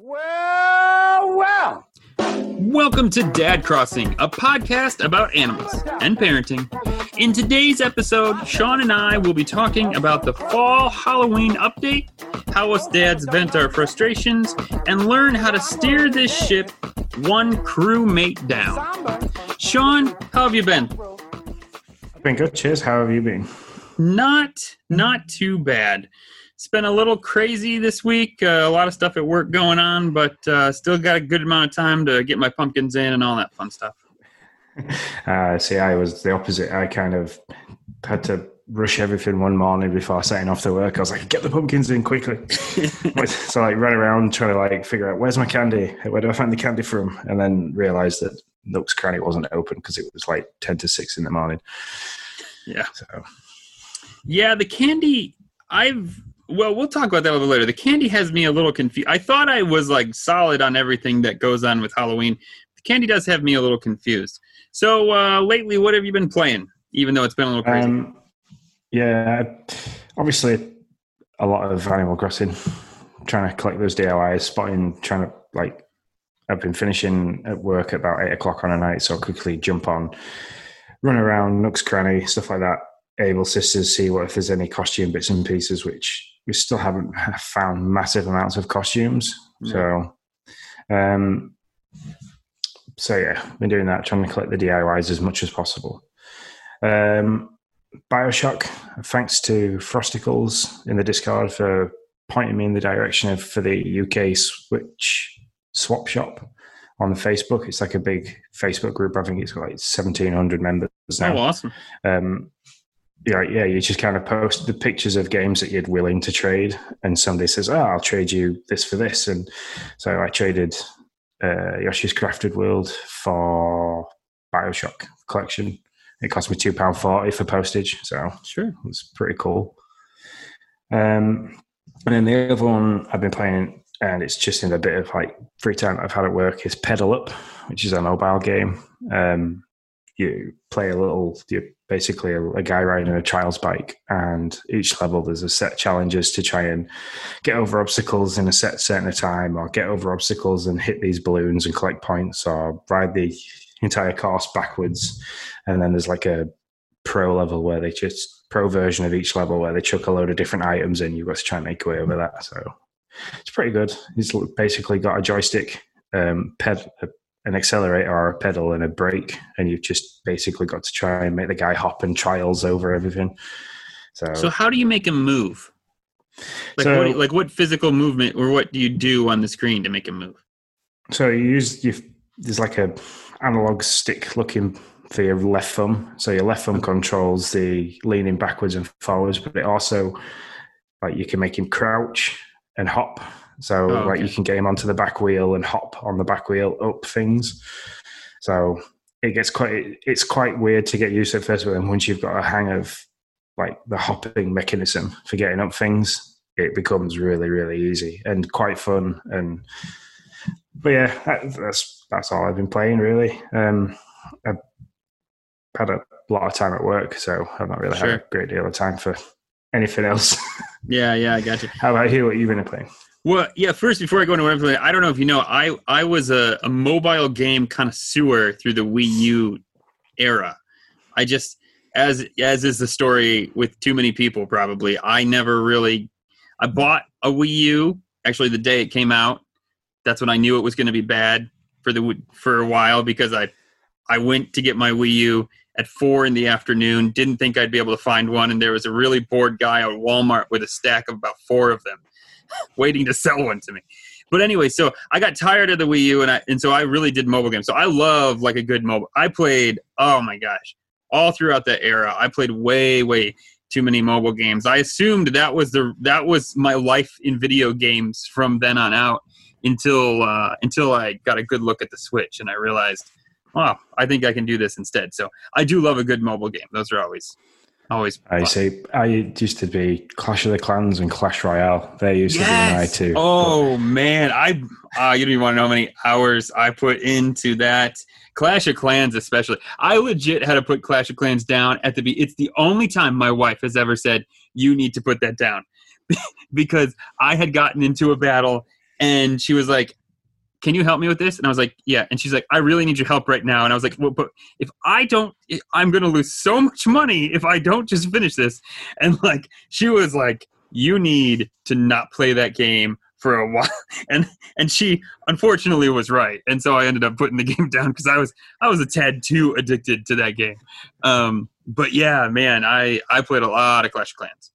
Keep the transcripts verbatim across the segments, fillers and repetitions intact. Well, well. Welcome to Dad Crossing, a podcast about animals and parenting. In today's episode, Sean and I will be talking about the fall Halloween update, how us dads vent our frustrations, and learn how to steer this ship one crewmate down. Sean, how have you been? I've been good, cheers. How have you been? Not, not too bad. It's been a little crazy this week, uh, a lot of stuff at work going on, but uh, still got a good amount of time to get my pumpkins in and all that fun stuff. Uh, see, I was the opposite. I kind of had to rush everything one morning before setting off to work. I was like, get the pumpkins in quickly. So I like, ran around trying to like figure out, where's my candy? Where do I find the candy from? And then realized that Nook's Cranny wasn't open because it was like ten to six in the morning. Yeah. So. Yeah, the candy, I've... Well, we'll talk about that a little later. The candy has me a little confused. I thought I was like solid on everything that goes on with Halloween. The candy does have me a little confused. So uh, lately, what have you been playing, even though it's been a little crazy? Um, yeah, obviously a lot of Animal Crossing, trying to collect those D I Ys, spotting, trying to like, I've been finishing at work at about eight o'clock on a night, so I'll quickly jump on, run around, Nook's Cranny, stuff like that. Able Sisters, see what if there's any costume bits and pieces, which... We still haven't found massive amounts of costumes. So, um, so yeah, been doing that, trying to collect the D I Ys as much as possible. Um, Bioshock, thanks to Frosticles in the Discord for pointing me in the direction of for the U K Switch Swap Shop on Facebook. It's like a big Facebook group. I think it's got like seventeen hundred members now. Oh, awesome. Um, Yeah, yeah. You just kind of post the pictures of games that you're willing to trade, and somebody says, "Oh, I'll trade you this for this." And so I traded uh, Yoshi's Crafted World for Bioshock collection. It cost me two pound forty for postage, so sure, it was pretty cool. Um, and then the other one I've been playing, and it's just in a bit of like free time I've had at work, is Pedal Up, which is a mobile game. Um, you play a little. You, basically a, a guy riding a child's bike, and each level there's a set challenges to try and get over obstacles in a set certain time, or get over obstacles and hit these balloons and collect points, or ride the entire course backwards. And then there's like a pro level where they just pro version of each level where they chuck a load of different items in. You've got to try and make your way over that. So it's pretty good. It's basically got a joystick, um, ped, a, an accelerator or a pedal and a brake, and you've just basically got to try and make the guy hop and trials over everything. So, so how do you make him move? Like, so, what, like what physical movement or what do you do on the screen to make him move? So you use, you there's like a analog stick looking for your left thumb. So your left thumb controls the leaning backwards and forwards, but it also, like you can make him crouch and hop. So, oh, okay. Like, you can get him onto the back wheel and hop on the back wheel up things. So it gets quite, it's quite weird to get used to at first, but then once you've got a hang of like the hopping mechanism for getting up things, it becomes really, really easy and quite fun. And but yeah, that, that's that's all I've been playing really. Um, I've had a lot of time at work, so I've not really sure. had a great deal of time for anything else. Yeah, yeah, I got you. How about you? What you've been playing? Well, yeah, first, before I go into what I'm playing, I don't know if you know, I, I was a, a mobile game connoisseur through the Wii U era. I just, as as is the story with too many people probably, I never really, I bought a Wii U, actually the day it came out. That's when I knew it was going to be bad for the for a while, because I, I went to get my Wii U at four in the afternoon, didn't think I'd be able to find one, and there was a really bored guy at Walmart with a stack of about four of them. Waiting to sell one to me. But anyway, so I got tired of the Wii U, and I and so I really did mobile games. So I love like a good mobile. I played, oh my gosh, all throughout that era. I played way, way too many mobile games. I assumed that was the that was my life in video games from then on out until uh, until I got a good look at the Switch, and I realized, wow, I think I can do this instead. So I do love a good mobile game. Those are always. Always. I say I used to be Clash of the Clans and Clash Royale. They used yes. to be my two. Oh but. man, I uh, you don't even want to know how many hours I put into that Clash of Clans, especially. I legit had to put Clash of Clans down at the be. It's the only time my wife has ever said you need to put that down because I had gotten into a battle And she was like, can you help me with this? And I was like, yeah. And she's like, I really need your help right now. And I was like, well, but if I don't, I'm going to lose so much money if I don't just finish this. And like, she was like, you need to not play that game for a while. And, and she unfortunately was right. And so I ended up putting the game down because I was, I was a tad too addicted to that game. Um, but yeah, man, I, I played a lot of Clash of Clans.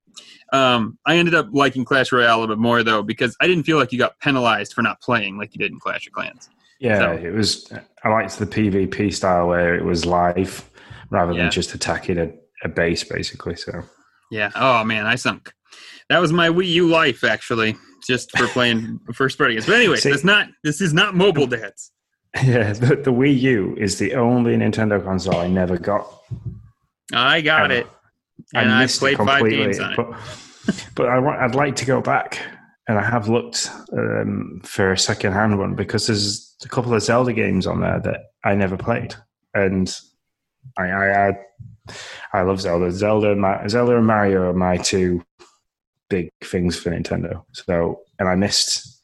Um, I ended up liking Clash Royale a little bit more, though, because I didn't feel like you got penalized for not playing like you did in Clash of Clans. Yeah, so. It was. I liked the PvP style where it was live rather yeah. than just attacking a, a base, basically. So. Yeah. Oh, man, I sunk. That was my Wii U life, actually, just for playing first party games. But anyway, that's not. This is not mobile dads. Yeah, the, the Wii U is the only Nintendo console I never got. I got ever. it. And I missed played it completely, five games on but, it. But I want, I'd like to go back, and I have looked um, for a second-hand one because there's a couple of Zelda games on there that I never played, and I I, I, I love Zelda. Zelda, my, Zelda and Mario are my two big things for Nintendo. So, and I missed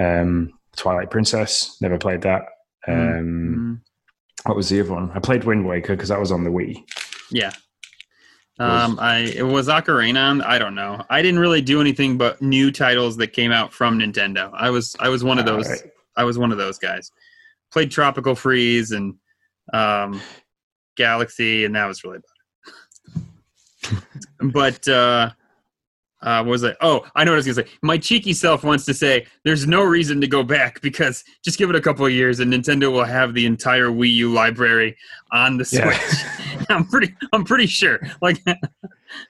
um, Twilight Princess. Never played that. Um, mm-hmm. What was the other one? I played Wind Waker because that was on the Wii. Yeah. Um, I it was Ocarina. I don't know. I didn't really do anything but new titles that came out from Nintendo. I was I was one of those. Right. I was one of those guys. Played Tropical Freeze and um, Galaxy, and that was really about it. But uh, uh, what was I? Oh, I know what I was gonna say. My cheeky self wants to say there's no reason to go back because just give it a couple of years and Nintendo will have the entire Wii U library on the Switch. Yeah. I'm pretty. I'm pretty sure. Like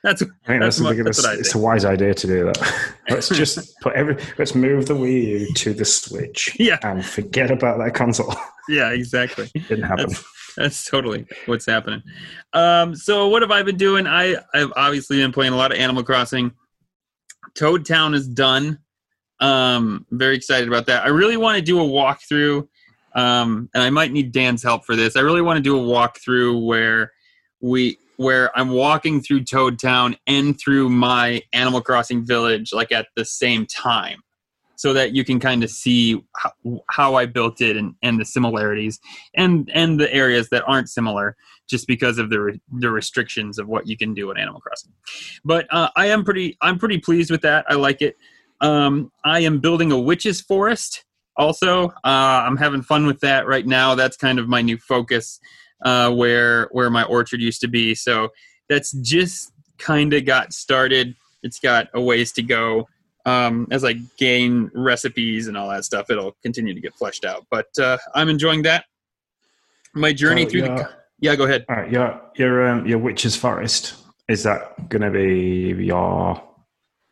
that's. I think that's, that's, my, that's what I it's a wise idea to do that. Let's just put every. Let's move the Wii U to the Switch. Yeah. And forget about that console. Yeah, exactly. Didn't happen. That's, that's totally what's happening. Um, so what have I been doing? I I've obviously been playing a lot of Animal Crossing. Toad Town is done. Um, very excited about that. I really want to do a walkthrough, um, and I might need Dan's help for this. I really want to do a walkthrough where. We where I'm walking through Toad Town and through my Animal Crossing village like at the same time so that you can kind of see how, how I built it and, and the similarities and, and the areas that aren't similar just because of the re, the restrictions of what you can do in Animal Crossing. But uh, I am pretty I'm pretty pleased with that. I like it. Um, I am building a Witch's Forest also. Uh, I'm having fun with that right now. That's kind of my new focus. Uh, where where my orchard used to be. So that's just kind of got started. It's got a ways to go. Um, as I gain recipes and all that stuff, it'll continue to get fleshed out. But uh, I'm enjoying that. My journey so through the... Yeah, go ahead. All right, your, your, um, your Witch's Forest, is that going to be your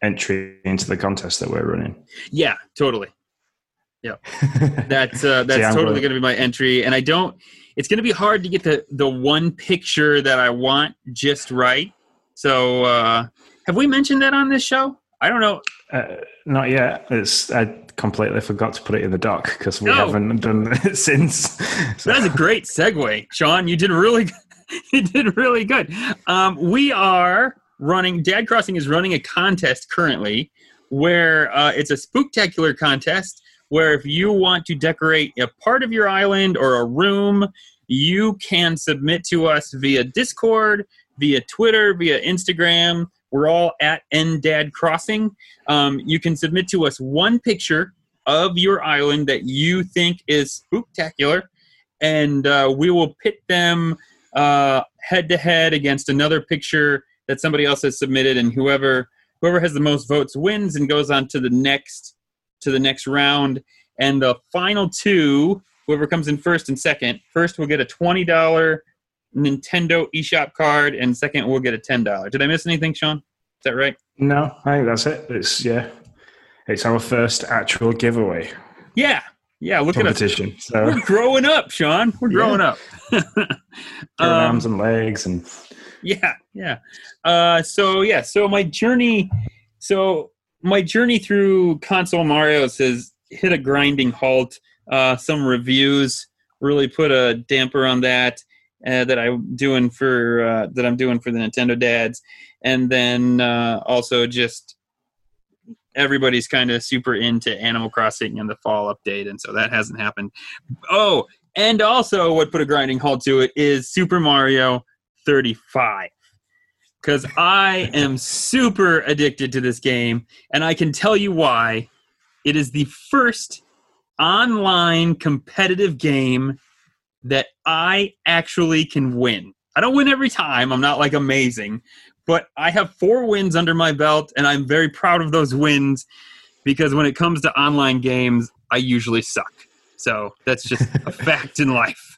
entry into the contest that we're running? Yeah, totally. Yeah, that's, uh, that's See, totally going to be my entry. And I don't... It's going to be hard to get the, the one picture that I want just right. So uh, have we mentioned that on this show? I don't know. Uh, not yet. It's I completely forgot to put it in the doc because we no. haven't done it since. So. That's a great segue, Sean. You did really, you did really good. Um, we are running. Dad Crossing is running a contest currently where uh, it's a spooktacular contest. Where if you want to decorate a part of your island or a room, you can submit to us via Discord, via Twitter, via Instagram. We're all at N Dad Crossing. Um, you can submit to us one picture of your island that you think is spooktacular, and uh, we will pit them uh, head-to-head against another picture that somebody else has submitted, and whoever whoever has the most votes wins and goes on to the next to the next round, and the final two, whoever comes in first and second, first will get a twenty dollars Nintendo eShop card, and second will get a ten dollars. Did I miss anything, Sean? Is that right? No, I think that's it. It's, yeah, it's our first actual giveaway. Yeah. Yeah, look at us. So. We're growing up, Sean. We're growing yeah. up. um, arms and legs. and. Yeah, yeah. Uh, so, yeah, so my journey, so... My journey through Console Mario's has hit a grinding halt. Uh, some reviews really put a damper on that uh, that I'm doing for uh, that I'm doing for the Nintendo Dads, and then uh, also just everybody's kind of super into Animal Crossing and the fall update, and so that hasn't happened. Oh, and also what put a grinding halt to it is Super Mario thirty-five. Because I am super addicted to this game, and I can tell you why. It is the first online competitive game that I actually can win. I don't win every time. I'm not, like, amazing. But I have four wins under my belt, and I'm very proud of those wins because when it comes to online games, I usually suck. So that's just a fact in life.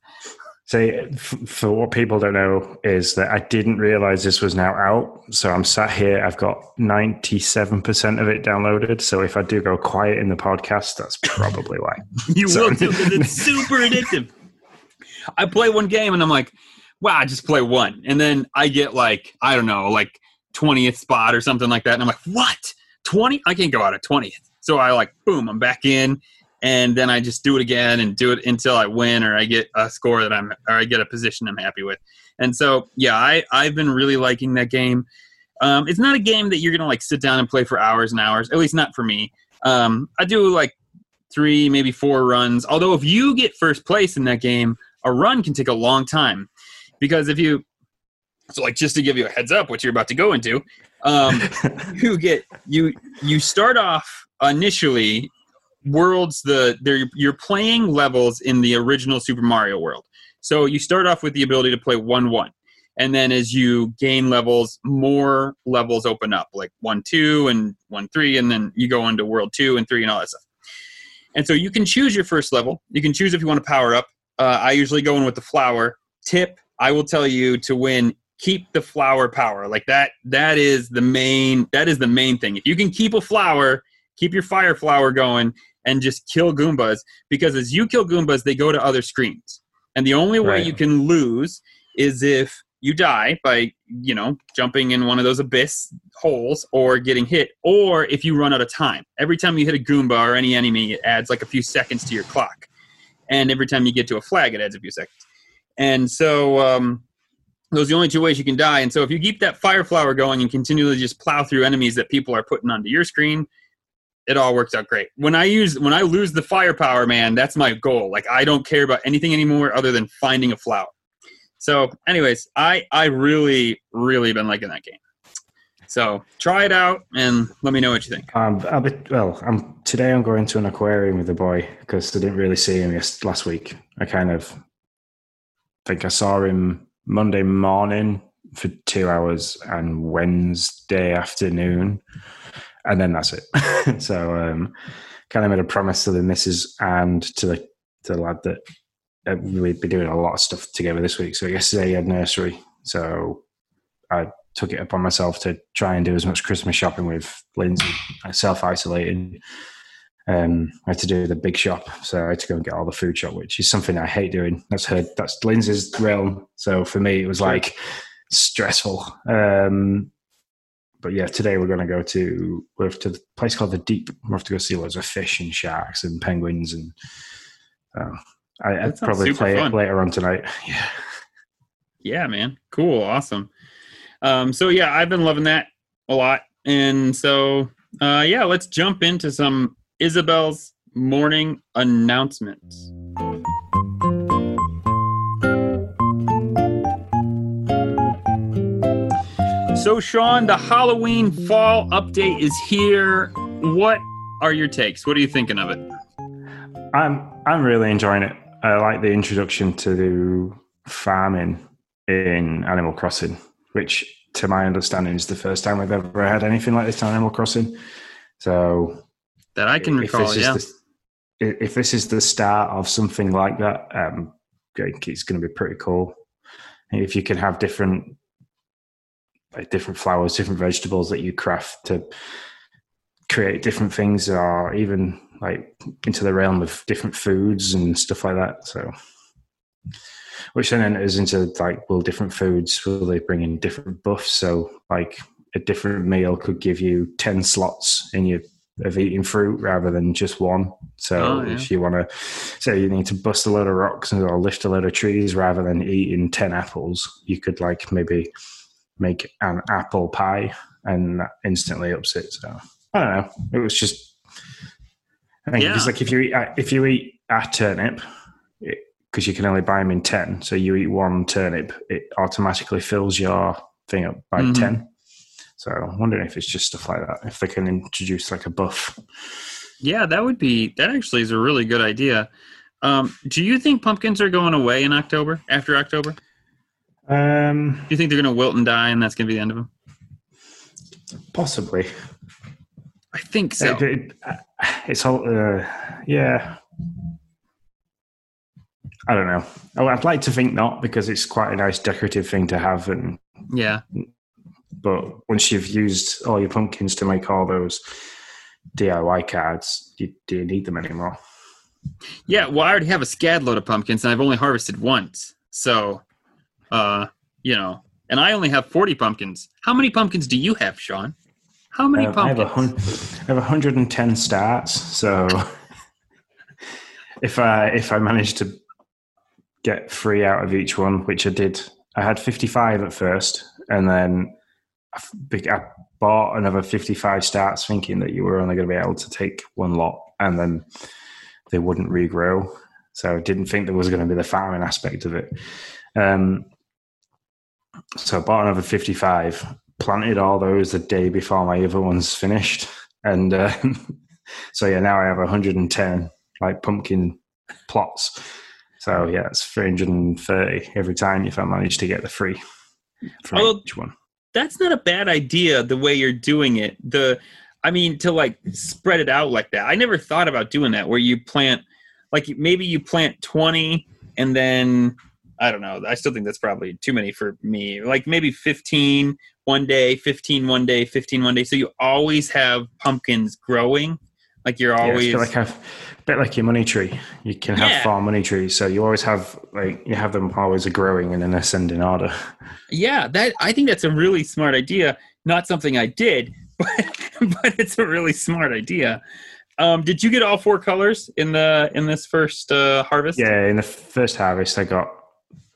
So for what people don't know is that I didn't realize this was now out. So I'm sat here. I've got ninety-seven percent of it downloaded. So if I do go quiet in the podcast, that's probably why. You so. will too, because it's super addictive. I play one game, and I'm like, wow, I just play one. And then I get like, I don't know, like twentieth spot or something like that. And I'm like, what? twenty? I can't go out of twentieth. So I like, boom, I'm back in. And then I just do it again and do it until I win or I get a score that I'm, or I get a position I'm happy with. And so, yeah, I, I've been really liking that game. Um, it's not a game that you're going to like sit down and play for hours and hours, at least not for me. Um, I do like three, maybe four runs. Although if you get first place in that game, a run can take a long time. Because if you, so like just to give you a heads up what you're about to go into, um, you get, you you start off initially worlds, the, they're, you're playing levels in the original Super Mario world. So you start off with the ability to play one one. And then as you gain levels, more levels open up, like one two and one three, and then you go into world two and three and all that stuff. And so you can choose your first level. You can choose if you want to power up. Uh, I usually go in with the flower tip. I will tell you to win, keep the flower power. Like that, that is the main, that is the main thing. If you can keep a flower, keep your fire flower going and just kill Goombas, because as you kill Goombas, they go to other screens. And the only way right. you can lose is if you die by, you know, jumping in one of those abyss holes or getting hit, or if you run out of time. Every time you hit a Goomba or any enemy, it adds like a few seconds to your clock. And every time you get to a flag, it adds a few seconds. And so um, those are the only two ways you can die. And so if you keep that fire flower going and continually just plow through enemies that people are putting onto your screen, it all works out great. When I use when I lose the firepower, man, that's my goal. Like I don't care about anything anymore other than finding a flower. So anyways, I, I really, really been liking that game. So try it out and let me know what you think. Um, I'll be, well, I'm, today I'm going to an aquarium with the boy because I didn't really see him last week. I kind of... I think I saw him Monday morning for two hours and Wednesday afternoon, and then that's it. So um, kind of made a promise to the missus and to the, to the lad that uh, we'd be doing a lot of stuff together this week. So yesterday he had nursery, so I took it upon myself to try and do as much Christmas shopping with Lindsay. I self-isolated. Um, I had to do the big shop, so I had to go and get all the food shop, which is something I hate doing. That's her, that's Lindsay's realm. So for me, it was like stressful. Um, but yeah, today we're going to go to we're to the place called the Deep. We have to go see loads of fish and sharks and penguins, and uh, I, I'd probably play fun. It later on tonight. Yeah, yeah, man, cool, awesome. Um, so yeah, I've been loving that a lot, and so uh, yeah, let's jump into some Isabel's morning announcements. So, Sean, the Halloween fall update is here. What are your takes? What are you thinking of it? I'm I'm really enjoying it. I like the introduction to farming in Animal Crossing, which, to my understanding, is the first time we've ever had anything like this in Animal Crossing. So. That I can recall, if yeah. The, if this is the start of something like that, um, it's going to be pretty cool. If you can have different, like different flowers, different vegetables that you craft to create different things, or even like into the realm of different foods and stuff like that. So, which then enters into like, will different foods, will they bring in different buffs? So, like a different meal could give you ten slots in your of eating fruit rather than just one. So oh, yeah. if you want to say you need to bust a load of rocks or lift a load of trees rather than eating ten apples, you could like maybe make an apple pie, and that instantly ups it. So I don't know. It was just, I think yeah. it's like if you eat, if you eat a turnip, because you can only buy them in ten, so you eat one turnip, it automatically fills your thing up by mm-hmm. ten. So I'm wondering if it's just stuff like that, if they can introduce like a buff. Yeah, that would be, that actually is a really good idea. Um, do you think pumpkins are going away in October, after October? Um, do you think they're going to wilt and die and that's going to be the end of them? Possibly. I think so. It, it, it's all, uh, yeah. I don't know. Oh, I'd like to think not, because it's quite a nice decorative thing to have. And yeah. But once you've used all your pumpkins to make all those D I Y cards, you, do you need them anymore? Yeah, well, I already have a scad load of pumpkins, and I've only harvested once. So, uh, you know, and I only have forty pumpkins. How many pumpkins do you have, Sean? How many um, pumpkins? I have, hun- I have one hundred ten starts, so if I if I manage to get three out of each one, which I did, I had fifty-five at first, and then I, I bought another fifty-five starts thinking that you were only going to be able to take one lot, and then they wouldn't regrow, so I didn't think there was going to be the farming aspect of it. Um, so I bought another fifty-five, planted all those the day before my other ones finished, and um, so yeah, now I have one hundred ten like pumpkin plots. So yeah, it's three hundred thirty every time if I manage to get the free from well, each one. That's not a bad idea the way you're doing it. The I mean, to like spread it out like that. I never thought about doing that, where you plant, like maybe you plant twenty and then, I don't know, I still think that's probably too many for me. Like maybe fifteen one day, fifteen one day, fifteen one day. So you always have pumpkins growing. Like you're always... Yeah, like a bit like your money tree. You can have yeah. four money trees. So you always have, like, you have them always growing in an ascending order. Yeah, that I think that's a really smart idea. Not something I did, but... but it's a really smart idea. Um, did you get all four colors in the in this first uh, harvest? Yeah, in the first harvest, I got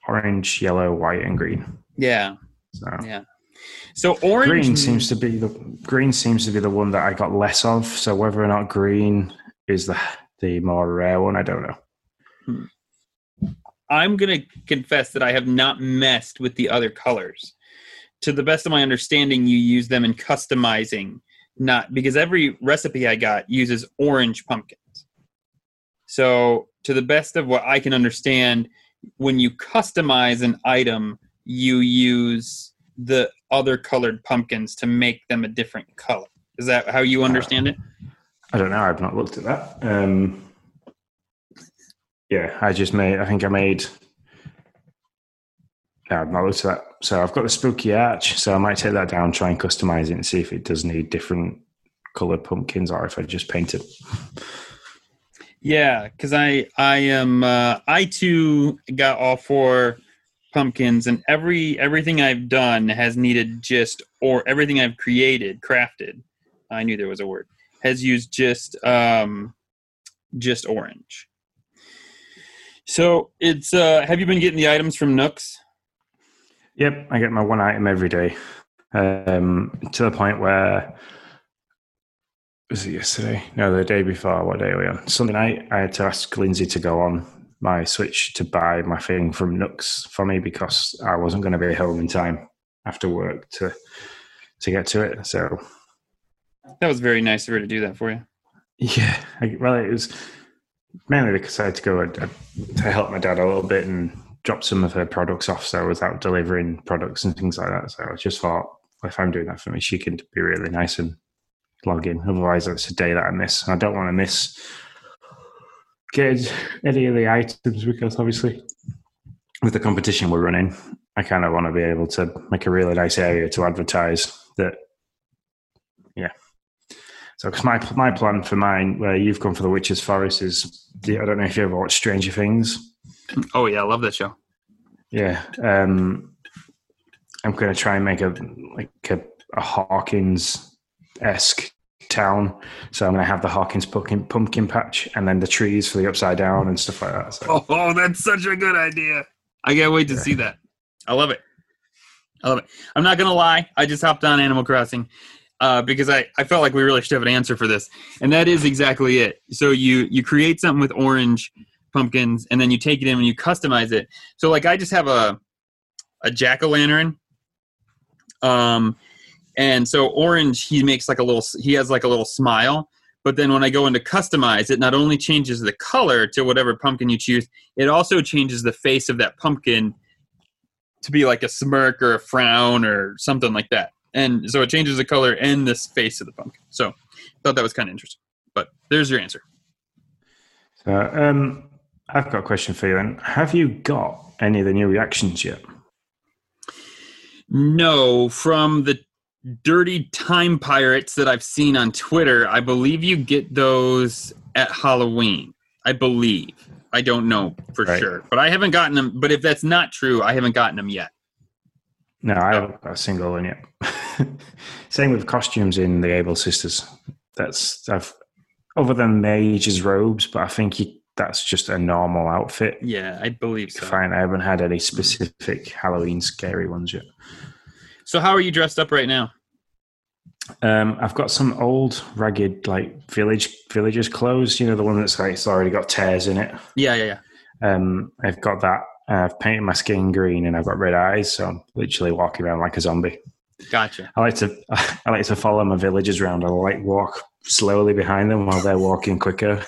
orange, yellow, white, and green. Yeah, so yeah. So orange green seems to be the green seems to be the one that I got less of. So whether or not green is the the more rare one, I don't know. Hmm. I'm gonna confess that I have not messed with the other colors. To the best of my understanding, you use them in customizing. Not because every recipe I got uses orange pumpkins. So to the best of what I can understand, when you customize an item, you use the other colored pumpkins to make them a different color. Is that how you understand it? I don't know. I've not looked at that. Um, yeah, I just made, I think I made, no, I've not looked at that. So I've got the Spooky Arch, so I might take that down, try and customize it and see if it does need different colored pumpkins or if I just paint it. Yeah, because I I am uh, I too got all four pumpkins, and every everything I've done has needed just or everything I've created, crafted. I knew there was a word. Has used just um, just orange. So it's uh, have you been getting the items from Nook's? Yep, I get my one item every day, um, to the point where, was it yesterday? No, the day before. What day are we on? Sunday night, I had to ask Lindsay to go on my Switch to buy my thing from Nook's for me, because I wasn't going to be home in time after work to to get to it. So that was very nice of her to do that for you. Yeah, I, well, it was mainly because I had to go and, uh, to help my dad a little bit and dropped some of her products off, so without delivering products and things like that. So I just thought, well, if I'm doing that for me, she can be really nice and log in. Otherwise, it's a day that I miss. And I don't want to miss getting any of the items, because obviously with the competition we're running, I kind of want to be able to make a really nice area to advertise that. Yeah. So because my, my plan for mine, where you've gone for the Witch's Forest, is, I don't know if you ever watched Stranger Things. Oh yeah, I love that show. Yeah, um, I'm going to try and make a like a, a Hawkins-esque town. So I'm going to have the Hawkins pumpkin, pumpkin patch, and then the trees for the upside down and stuff like that. So. Oh, oh, that's such a good idea! I can't wait to yeah. see that. I love it. I love it. I'm not going to lie. I just hopped on Animal Crossing. uh, because I, I felt like we really should have an answer for this. And that is exactly it. So you, you create something with orange pumpkins, and then you take it in and you customize it. So, like, I just have a a jack-o'-lantern. Um, and so orange, he makes like a little, he has like a little smile. But then when I go into customize, it not only changes the color to whatever pumpkin you choose, it also changes the face of that pumpkin to be like a smirk or a frown or something like that. And so it changes the color and the face of the pumpkin. So I thought that was kind of interesting. But there's your answer. So um, I've got a question for you. And have you got any of the new reactions yet? No, from the dirty time pirates that I've seen on Twitter, I believe you get those at Halloween. I believe. I don't know for right. sure. But I haven't gotten them. But if that's not true, I haven't gotten them yet. No, I haven't got a single one yet. Same with costumes in the Able Sisters. That's I've other than mage's robes, but I think you, that's just a normal outfit. Yeah, I believe so. Fine, I haven't had any specific Halloween scary ones yet. So how are you dressed up right now? Um, I've got some old ragged like village villagers clothes. You know, the one that's like it's already got tears in it. Yeah, yeah, yeah. Um, I've got that. I've painted my skin green and I've got red eyes, so I'm literally walking around like a zombie. Gotcha. I like to I like to follow my villagers around. I like walk slowly behind them while they're walking quicker.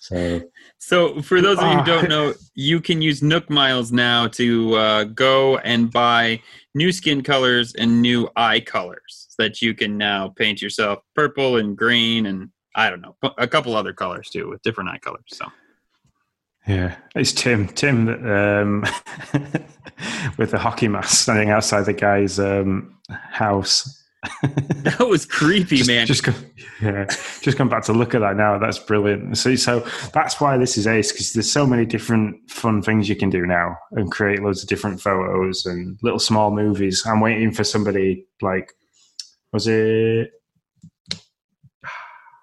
So, so for those of you who don't know, you can use Nook Miles now to uh, go and buy new skin colors and new eye colors so that you can now paint yourself purple and green and, I don't know, a couple other colors too with different eye colors. So, yeah, it's Tim. Tim um, with the hockey mask standing outside the guy's um, house. That was creepy, just, man. Just, yeah, just come back to look at that now. That's brilliant. So, so that's why this is ace, because there's so many different fun things you can do now and create loads of different photos and little small movies. I'm waiting for somebody like, was it?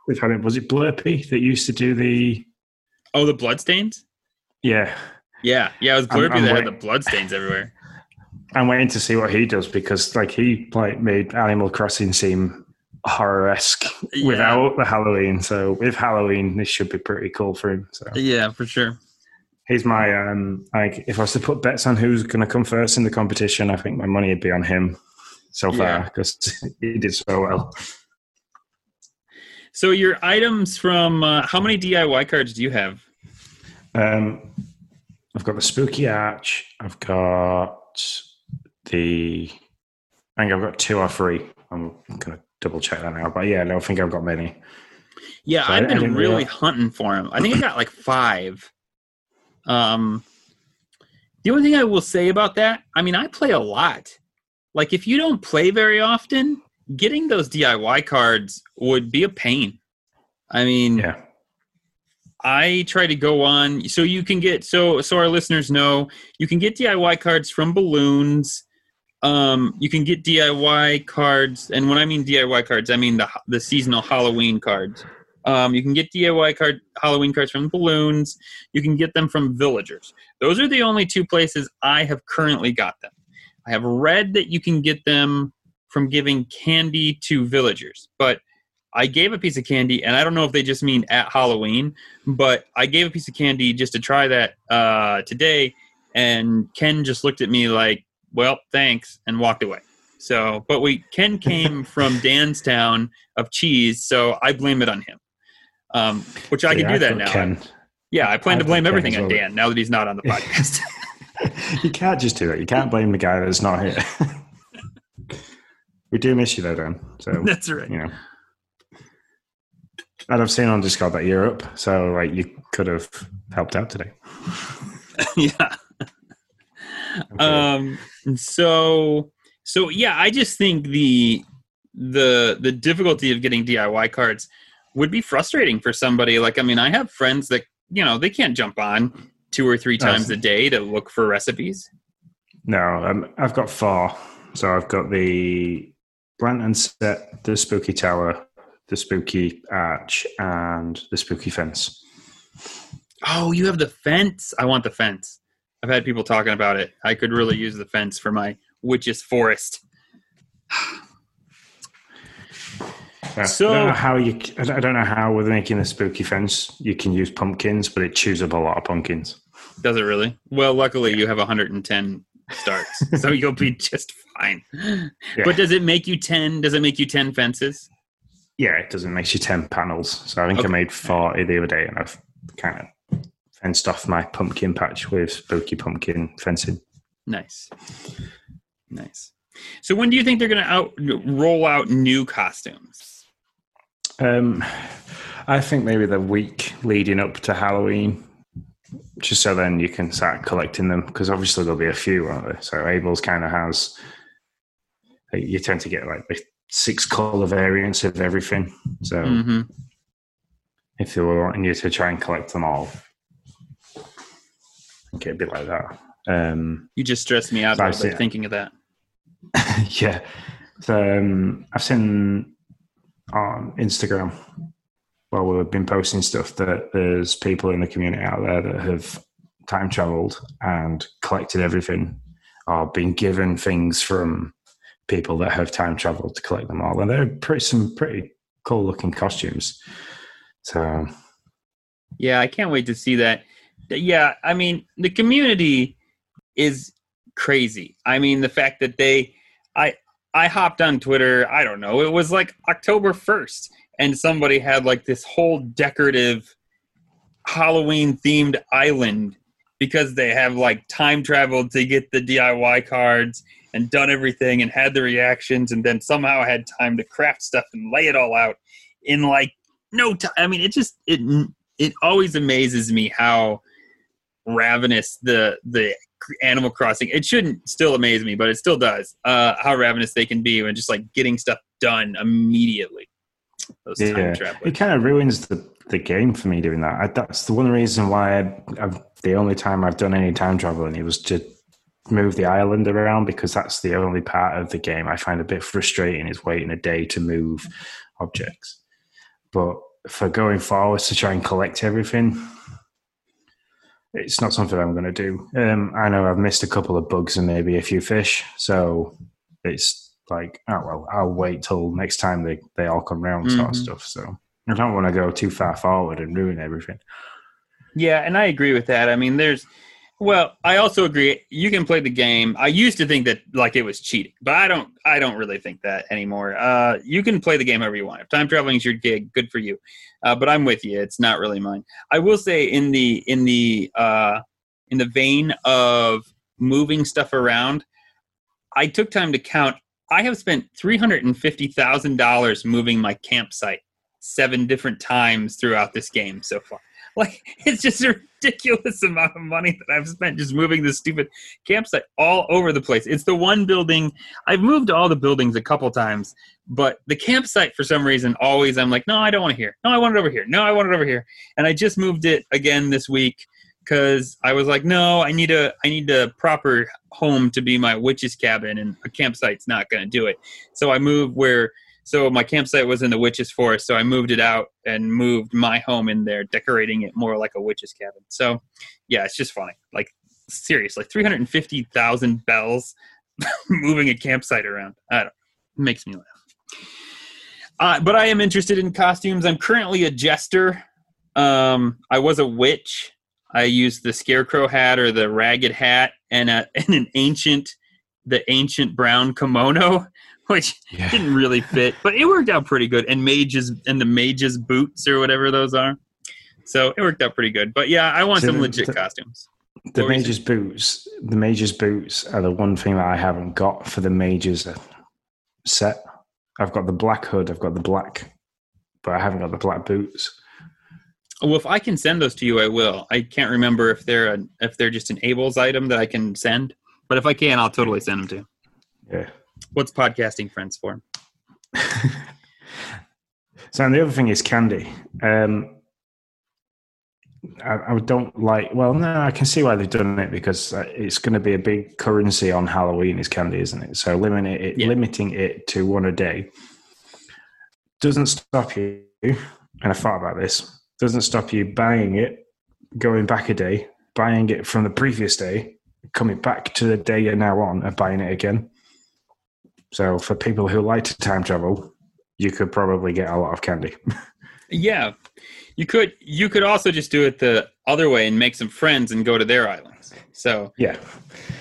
We've had it. Was it Blurpy that used to do the? Oh, the bloodstains. Yeah. Yeah, yeah. It was Blurpy I'm, I'm that wait- had the bloodstains everywhere. I'm waiting to see what he does because, like, he like made Animal Crossing seem horror-esque yeah. without the Halloween. So with Halloween, this should be pretty cool for him. So yeah, for sure. He's my um, like. If I was to put bets on who's going to come first in the competition, I think my money would be on him so far because yeah. he did so well. So your items from uh, how many D I Y cards do you have? Um, I've got the Spooky Arch. I've got. The I think I've got two or three. I'm gonna double check that now, but yeah, I don't think I've got many. Yeah, so I've been I really realize. hunting for them. I think I got like five. Um, the only thing I will say about that, I mean, I play a lot. Like, if you don't play very often, getting those D I Y cards would be a pain. I mean, yeah. I try to go on, so you can get, so so our listeners know, you can get D I Y cards from balloons. Um, you can get D I Y cards, and when I mean D I Y cards, I mean the the seasonal Halloween cards. Um, you can get D I Y card Halloween cards from balloons. You can get them from villagers. Those are the only two places I have currently got them. I have read that you can get them from giving candy to villagers, but I gave a piece of candy, and I don't know if they just mean at Halloween, but I gave a piece of candy just to try that uh, today, and Ken just looked at me like, well, thanks, and walked away. So, but we Ken came from Dan's town of cheese, so I blame it on him, um, which I yeah, can do that now. Ken, yeah, I plan I to blame everything on Dan now that he's not on the podcast. You can't just do it. You can't blame the guy that's not here. We do miss you, though, Dan. So that's right. You know. And I've seen on Discord that you're up, so like you could have helped out today. yeah. Okay. Um. So. So yeah, I just think the the the difficulty of getting D I Y cards would be frustrating for somebody. Like, I mean, I have friends that you know they can't jump on two or three times oh, a day to look for recipes. No, um, I've got four. So I've got the Lantern set, the Spooky Tower, the Spooky Arch, and the Spooky Fence. Oh, you have the fence? I want the fence. I've had people talking about it. I could really use the fence for my Witch's Forest. Well, so I don't know how you, I don't know how with making a spooky fence you can use pumpkins, but it chews up a lot of pumpkins. Does it really? Well, luckily yeah. you have one hundred ten starts, so you'll be just fine. Yeah. But does it make you ten? Does it make you ten fences? Yeah, it doesn't. It makes you ten panels. So I think okay. I made forty the other day, and I've kind of fenced off my pumpkin patch with spooky pumpkin fencing. Nice, nice. So when do you think they're going to out roll out new costumes? Um, I think maybe the week leading up to Halloween, just so then you can start collecting them, because obviously there'll be a few, won't there? So Abel's kind of has, you tend to get like the six color variants of everything. So mm-hmm. if they were wanting you to try and collect them all, I think it'd be like that. Um, you just stressed me out by so thinking of that. Yeah, so, um, I've seen on Instagram while we've been posting stuff that there's people in the community out there that have time traveled and collected everything, or been given things from people that have time traveled to collect them all, and they're pretty, some pretty cool looking costumes. So, yeah, I can't wait to see that. Yeah, I mean the community is crazy. I mean the fact that they I I hopped on Twitter, I don't know, it was like October first, and somebody had like this whole decorative Halloween themed island because they have like time traveled to get the D I Y cards and done everything and had the reactions and then somehow had time to craft stuff and lay it all out in like no time. I mean it just it it always amazes me how ravenous the the Animal Crossing, it shouldn't still amaze me, but it still does, uh, how ravenous they can be when just like getting stuff done immediately. Those yeah. time travelers. It kind of ruins the, the game for me doing that. I, that's the one reason why I, I've, the only time I've done any time traveling, it was to move the island around, because that's the only part of the game I find a bit frustrating, is waiting a day to move objects. But for going forward to try and collect everything, it's not something I'm going to do. Um, I know I've missed a couple of bugs and maybe a few fish, so it's like, oh, well, I'll wait till next time they, they all come round mm-hmm. sort of stuff. So I don't want to go too far forward and ruin everything. Yeah, and I agree with that. I mean, there's... Well, I also agree. You can play the game. I used to think that like it was cheating, but I don't I don't really think that anymore. Uh, you can play the game however you want. If time traveling is your gig, good for you. Uh, but I'm with you. It's not really mine. I will say in the in the uh, in the vein of moving stuff around, I took time to count. I have spent three hundred fifty thousand dollars moving my campsite seven different times throughout this game so far. Like, it's just a ridiculous amount of money that I've spent just moving this stupid campsite all over the place. It's the one building. I've moved all the buildings a couple times, but the campsite, for some reason, always I'm like, no, I don't want it here. No, I want it over here. No, I want it over here. And I just moved it again this week because I was like, no, I need a I need a proper home to be my witch's cabin, and a campsite's not going to do it. So I moved where... So my campsite was in the Witch's Forest, so I moved it out and moved my home in there, decorating it more like a witch's cabin. So, yeah, it's just funny. Like, seriously, three hundred fifty thousand bells moving a campsite around. I don't know. It makes me laugh. Uh, but I am interested in costumes. I'm currently a jester. Um, I was a witch. I used the scarecrow hat or the ragged hat and, a, and an ancient, the ancient brown kimono, which yeah. didn't really fit, but it worked out pretty good. And mages and the mages boots or whatever those are, so it worked out pretty good. But yeah, I want so some the, legit the, costumes. The mages boots, the mages boots are the one thing that I haven't got for the mages set. I've got the black hood, I've got the black, but I haven't got the black boots. Well, if I can send those to you, I will. I can't remember if they're a, if they're just an Abel's item that I can send, but if I can, I'll totally send them to you. Yeah. What's podcasting friends for? So, and the other thing is candy. Um, I, I don't like... Well, no, I can see why they've done it, because it's going to be a big currency on Halloween is candy, isn't it? So limit it, yeah. limiting it to one a day doesn't stop you, and I thought about this, doesn't stop you buying it, going back a day, buying it from the previous day, coming back to the day you're now on and buying it again. So for people who like to time travel, you could probably get a lot of candy. Yeah. You could you could also just do it the other way and make some friends and go to their islands. So yeah.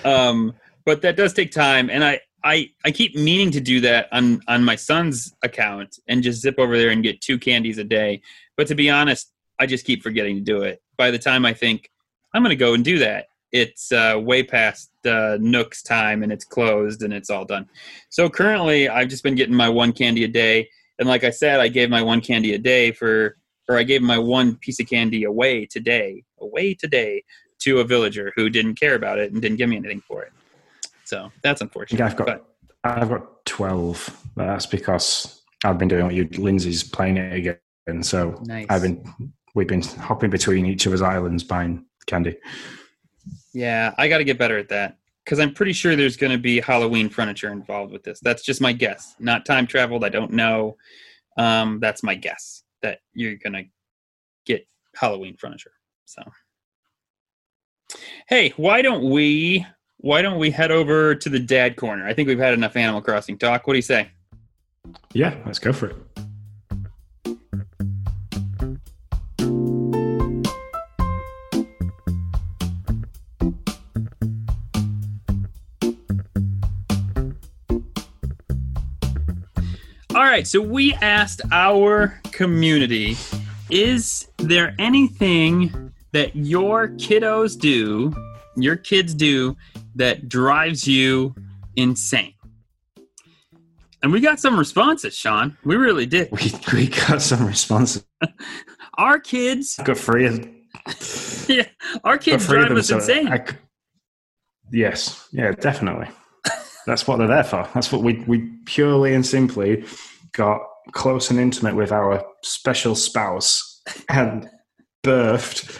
Um, but that does take time, and I, I, I keep meaning to do that on, on my son's account and just zip over there and get two candies a day. But to be honest, I just keep forgetting to do it. By the time I think I'm going to go and do that, it's uh, way past uh, Nook's time, and it's closed, and it's all done. So currently, I've just been getting my one candy a day. And like I said, I gave my one candy a day for, or I gave my one piece of candy away today, away today to a villager who didn't care about it and didn't give me anything for it. So that's unfortunate. Yeah, I've got, but, I've got twelve. But that's because I've been doing what you, Lindsay's playing it again. And so nice. I've been, we've been hopping between each of his islands buying candy. Yeah, I got to get better at that, because I'm pretty sure there's going to be Halloween furniture involved with this. That's just my guess. Not time traveled. I don't know. Um, that's my guess that you're going to get Halloween furniture. So, hey, why don't we, why don't we head over to the dad corner? I think we've had enough Animal Crossing talk. What do you say? Yeah, let's go for it. All right, so we asked our community, is there anything that your kiddos do, your kids do, that drives you insane? And we got some responses, Sean. We really did. We, we got some responses. Our kids... Good for you. Yeah, our kids drive them, us so insane. I, yes, yeah, definitely. That's what they're there for. That's what we we purely and simply got close and intimate with our special spouse and birthed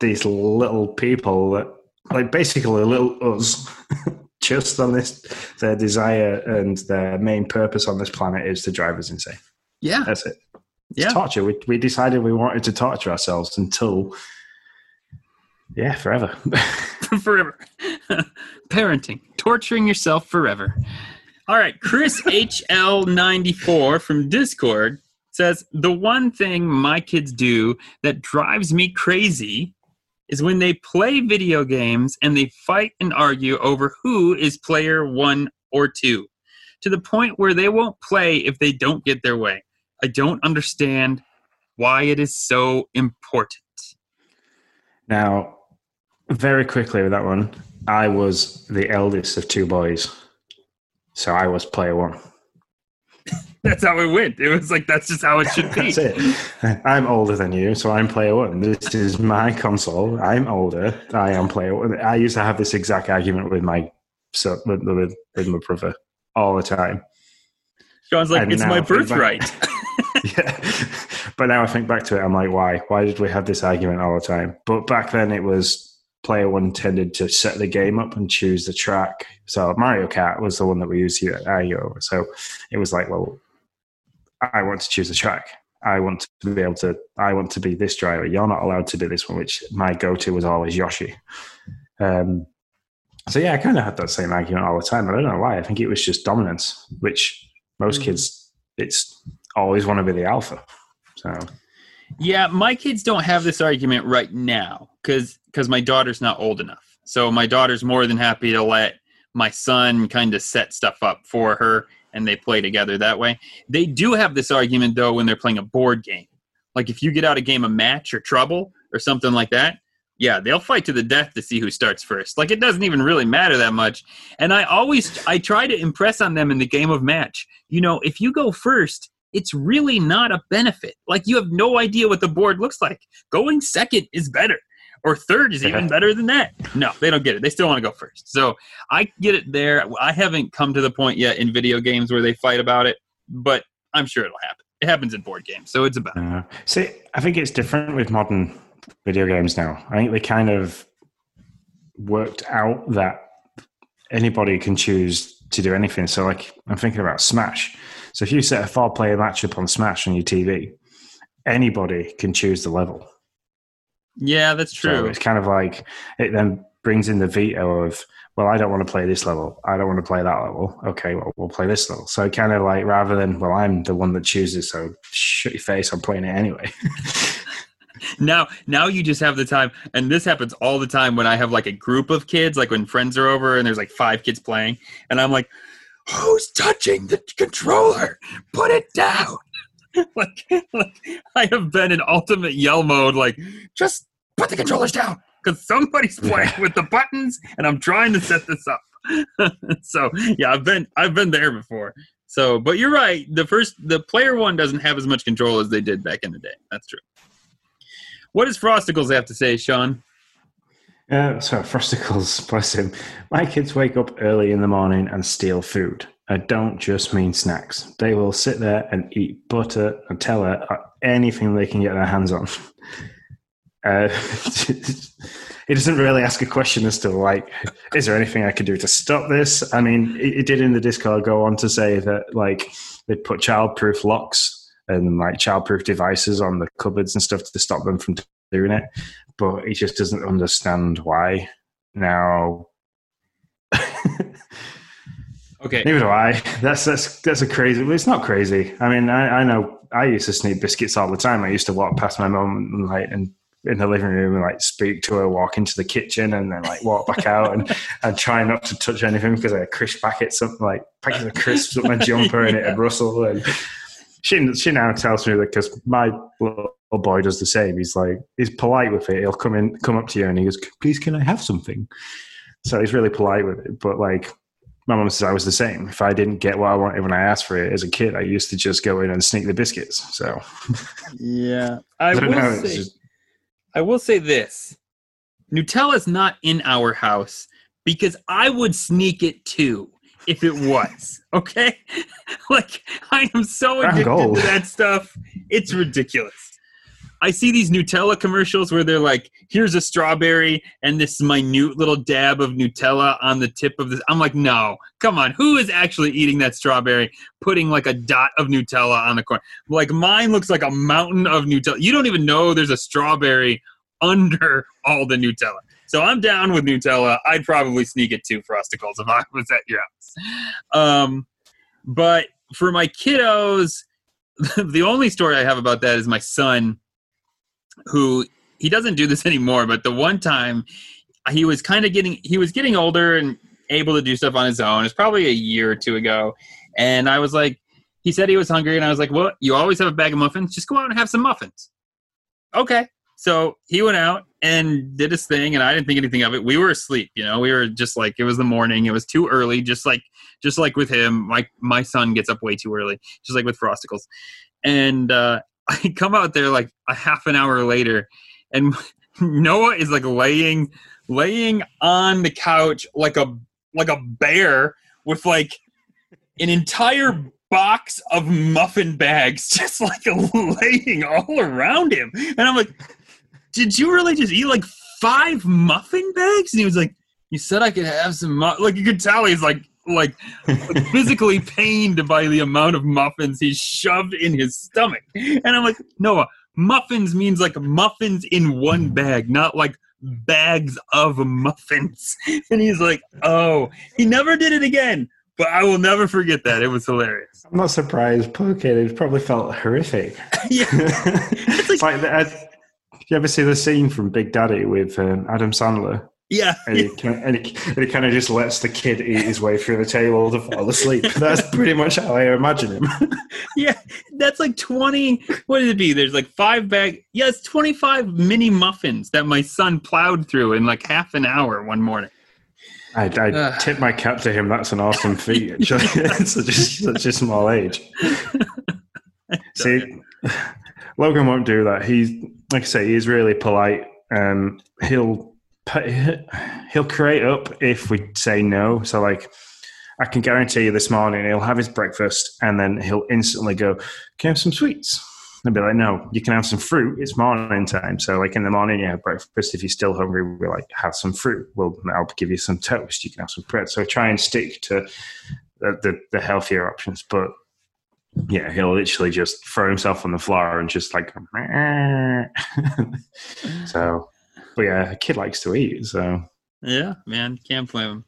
these little people that, like, basically little us, just on this, their desire and their main purpose on this planet is to drive us insane. Yeah. That's it. It's yeah. torture. We, we decided we wanted to torture ourselves until, yeah, forever. Forever. Parenting. Torturing yourself forever. All right, Chris H L ninety-four from Discord says, the one thing my kids do that drives me crazy is when they play video games and they fight and argue over who is player one or two, to the point where they won't play if they don't get their way. I don't understand why it is so important. Now, very quickly with that one, I was the eldest of two boys, so I was player one. That's how it went. It was like, that's just how it should be. That's it. I'm older than you, so I'm player one. This is my console. I'm older. I am player one. I used to have this exact argument with my son, with, with, with my brother all the time. Sean's like, and it's my birthright. Yeah. But now I think back to it, I'm like, why? Why did we have this argument all the time? But back then it was... Player one tended to set the game up and choose the track. So Mario Kart was the one that we used here at I O. So it was like, well, I want to choose the track. I want to be able to, I want to be this driver. You're not allowed to do this one, which my go-to was always Yoshi. Um, so yeah, I kind of had that same argument all the time. I don't know why. I think it was just dominance, which most mm-hmm. kids, it's always want to be the alpha. So yeah, my kids don't have this argument right now because because my daughter's not old enough. So my daughter's more than happy to let my son kind of set stuff up for her, and they play together that way. They do have this argument, though, when they're playing a board game. Like if you get out a game of Match or Trouble or something like that, yeah, they'll fight to the death to see who starts first. Like it doesn't even really matter that much. And I always I try to impress on them in the game of Match, you know, if you go first, it's really not a benefit. Like you have no idea what the board looks like. Going second is better. Or third is even better than that. No, they don't get it. They still want to go first. So I get it there. I haven't come to the point yet in video games where they fight about it, but I'm sure it'll happen. It happens in board games, so it's about uh, see, I think it's different with modern video games now. I think they kind of worked out that anybody can choose to do anything. So like I'm thinking about Smash. So if you set a four-player matchup on Smash on your T V, anybody can choose the level. Yeah, that's true. So it's kind of like it then brings in the veto of, well, I don't want to play this level. I don't want to play that level. Okay, well, we'll play this level. So kind of like, rather than, well, I'm the one that chooses, so shut your face, I'm playing it anyway. Now, now you just have the time, and this happens all the time when I have like a group of kids, like when friends are over and there's like five kids playing, and I'm like, who's touching the controller? Put it down. like, like I have been in ultimate yell mode, like, just put the controllers down, because somebody's playing yeah. with the buttons, and I'm trying to set this up. So yeah, I've been I've been there before. So, but you're right. The first, the player one doesn't have as much control as they did back in the day. That's true. What does Frosticles have to say, Sean? Uh, so Frosticles, bless him. My kids wake up early in the morning and steal food. I don't just mean snacks. They will sit there and eat butter and teller, anything they can get their hands on. Uh, it doesn't really ask a question as to, like, is there anything I could do to stop this? I mean, it, it did in the Discord go on to say that, like, they'd put childproof locks and, like, childproof devices on the cupboards and stuff to stop them from doing it, but he just doesn't understand why. Now... Okay. Neither do I. That's that's that's a crazy. It's not crazy. I mean, I, I know I used to sneak biscuits all the time. I used to walk past my mum and like and in the living room and like speak to her, walk into the kitchen, and then like walk back out and, and try not to touch anything because I had crisp packets, something like packets of crisps up my jumper yeah. and it had rustled. And she she now tells me that because my little boy does the same. He's like he's polite with it. He'll come in, come up to you, and he goes, "Please, can I have something?" So he's really polite with it, but like. My mum says I was the same. If I didn't get what I wanted when I asked for it as a kid, I used to just go in and sneak the biscuits. So, yeah, I, I will know, say, just... I will say this: Nutella's not in our house because I would sneak it too if it was. Okay, like I am so addicted to that stuff; it's ridiculous. I see these Nutella commercials where they're like, here's a strawberry and this minute little dab of Nutella on the tip of this. I'm like, no, come on. Who is actually eating that strawberry, putting like a dot of Nutella on the corner? Like mine looks like a mountain of Nutella. You don't even know there's a strawberry under all the Nutella. So I'm down with Nutella. I'd probably sneak it too, Frosticles, if I was at your house. Um, but for my kiddos, the only story I have about that is my son, who he doesn't do this anymore, but the one time he was kind of getting, he was getting older and able to do stuff on his own. It's probably a year or two ago. And I was like, he said he was hungry. And I was like, well, you always have a bag of muffins. Just go out and have some muffins. Okay. So he went out and did his thing. And I didn't think anything of it. We were asleep. You know, we were just like, it was the morning. It was too early. Just like, just like with him, my, my son gets up way too early, just like with Frosticles. And, uh, I come out there like a half an hour later, and Noah is like laying, laying on the couch like a like a bear with like an entire box of muffin bags just like laying all around him. And I'm like, "Did you really just eat like five muffin bags?" And he was like, "You said I could have some." Mu-. Like you could tell he's like like physically pained by the amount of muffins he's shoved in his stomach. And I'm like, Noah, muffins means like muffins in one bag, not like bags of muffins. And he's like, oh, he never did it again. But I will never forget that. It was hilarious. I'm not surprised. Poor kid, it probably felt horrific. Yeah. It's like, it's like the, I, you ever see the scene from Big Daddy with um, Adam Sandler? Yeah, and he, and, he, and he kind of just lets the kid eat his way through the table to fall asleep. That's pretty much how I imagine him. Yeah, that's like twenty. What did it be? There's like five bag. Yeah, it's twenty-five mini muffins that my son plowed through in like half an hour one morning. I, I uh, tip my cap to him. That's an awesome feat. Actually, such, a, such a small age. See, Logan won't do that. He's like I say, he's really polite. Um, he'll. He'll create up if we say no. So, like, I can guarantee you this morning he'll have his breakfast and then he'll instantly go, can I have some sweets? And I'll be like, no, you can have some fruit. It's morning time. So, like, in the morning you have breakfast. If you're still hungry, we're like, have some fruit. Well, I'll give you some toast. You can have some bread. So, try and stick to the, the, the healthier options. But, yeah, he'll literally just throw himself on the floor and just, like, so... But yeah, a kid likes to eat, so Yeah, man, can't blame him.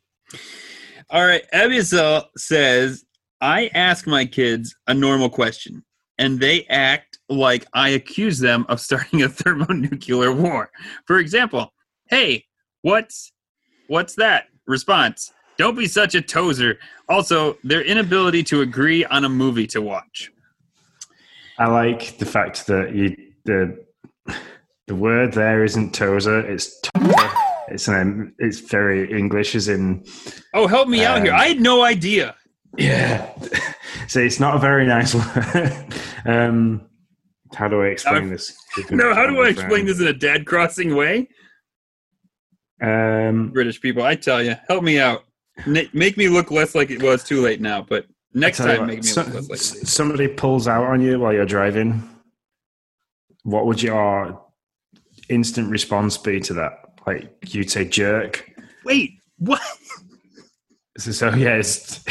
All right, Ebbiesel says, I ask my kids a normal question, and they act like I accuse them of starting a thermonuclear war. For example, hey, what's what's that? Response, don't be such a toser. Also, their inability to agree on a movie to watch. I like the fact that you, the the word there isn't toser, it's toser. It's um, it's very English, as in. Oh, help me um, out here! I had no idea. Yeah, so it's not a very nice word. um, how do I explain uh, this? No, how do I explain this in a Dad Crossing way? Um, British people, I tell you, help me out. N- make me look less like it was too late now, but next time, what, make me so, look less like it is. Somebody pulls out on you while you're driving. What would your instant response be to that? Like, you'd say jerk. Wait, what? So, so yeah, it's...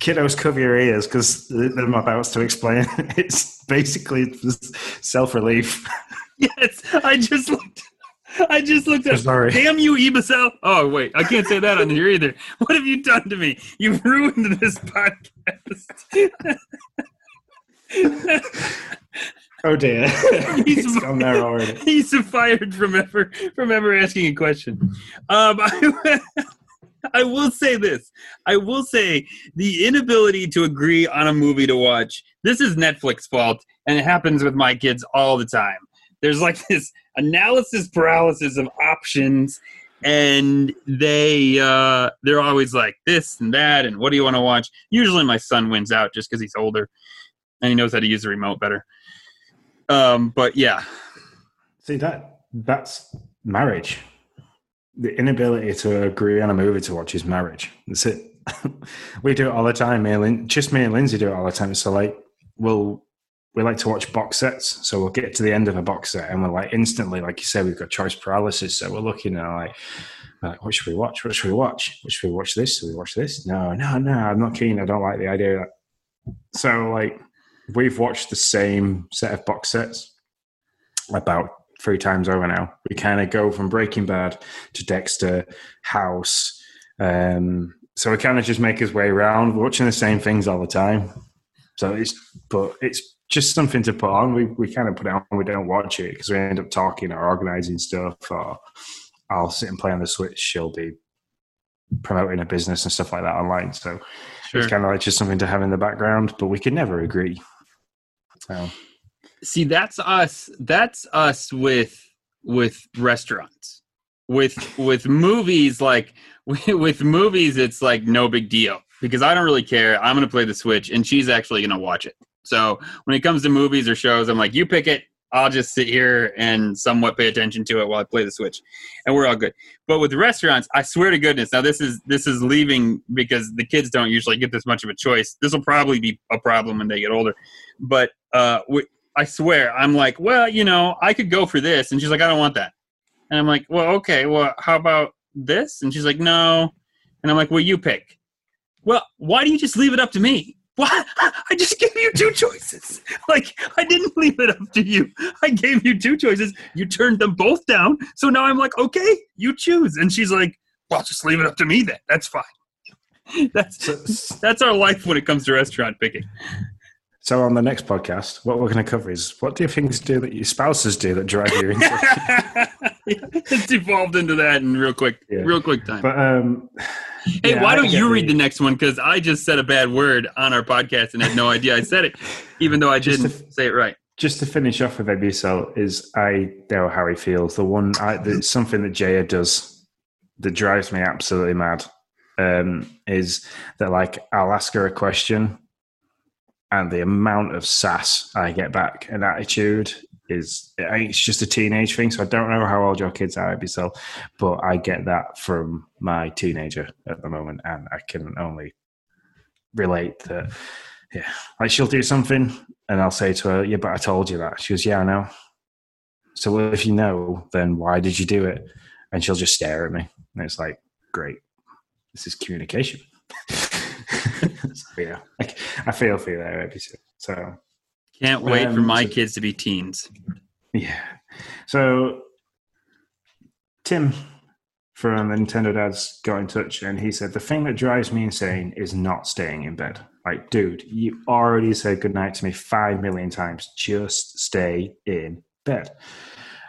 Kiddos, cover your ears, because I'm about to explain. It's basically self-relief. Yes, I just looked... I just looked at... Sorry. Damn you, Ebbiesel. Oh, wait, I can't say that on here either. What have you done to me? You've ruined this podcast. Oh dear! He's, He's gone there already. He's fired from ever from ever asking a question. Um, I, I will say this. I will say the inability to agree on a movie to watch. This is Netflix's fault, and it happens with my kids all the time. There's like this analysis paralysis of options, and they uh, they're always like this and that, and what do you want to watch? Usually, my son wins out just because he's older and he knows how to use the remote better. Um, but yeah, see that that's marriage. The inability to agree on a movie to watch is marriage. That's it. We do it all the time. Me and Lin- just me and Lindsay do it all the time. So like, we'll we like to watch box sets. So we'll get to the end of a box set and we're like instantly, like you said, we've got choice paralysis. So we're looking at like, like what should we watch? What should we watch? What should we watch this? Should we watch this? No, no, no. I'm not keen. I don't like the idea of that. So like. We've watched the same set of box sets about three times over now. We kind of go from Breaking Bad to Dexter, House. Um, so we kind of just make his way around. We're watching the same things all the time. So it's, but it's just something to put on. We we kind of put it on. We don't watch it because we end up talking or organizing stuff. Or I'll sit and play on the Switch. She'll be promoting a business and stuff like that online. So sure. It's kind of like just something to have in the background, but we could never agree. So. See, that's us. That's us with with restaurants, with with movies. Like with movies, it's like no big deal because I don't really care. I'm going to play the Switch, and she's actually going to watch it. So when it comes to movies or shows, I'm like, you pick it. I'll just sit here and somewhat pay attention to it while I play the Switch, and we're all good. But with restaurants, I swear to goodness, now this is this is leaving because the kids don't usually get this much of a choice. This will probably be a problem when they get older. But uh, we, I swear, I'm like, well, you know, I could go for this. And she's like, I don't want that. And I'm like, well, okay, well, how about this? And she's like, no. And I'm like, well, you pick. Well, why do you just leave it up to me? What? I just gave you two choices. Like, I didn't leave it up to you. I gave you two choices. You turned them both down. So now I'm like, okay, you choose. And she's like, well, just leave it up to me then. That's fine. That's that's our life when it comes to restaurant picking. So on the next podcast, what we're going to cover is, what do you things do that your spouses do that drive you into? It's evolved into that in real quick, yeah. real quick time. But, um, hey, yeah, why don't you read the next one? Because I just said a bad word on our podcast and had no idea I said it, even though I just didn't to, say it right. Just to finish off with Ebbiesel is I know how he feels. The one, I, the, something that Jaya does that drives me absolutely mad um, is that, like, I'll ask her a question and the amount of sass I get back and attitude is, it's just a teenage thing. So I don't know how old your kids are, Ebbiesel, but I get that from my teenager at the moment, and I can only relate that. Yeah, like she'll do something, and I'll say to her, "Yeah, but I told you that." She goes, "Yeah, I know." So, well, if you know, then why did you do it? And she'll just stare at me, and it's like, "Great, this is communication." So, yeah, I, I feel for you there, Ebbiesel. So. Can't wait um, for my so, kids to be teens. Yeah. So Tim from Nintendo Dads got in touch and he said, the thing that drives me insane is not staying in bed. Like, dude, you already said goodnight to me five million times. Just stay in bed.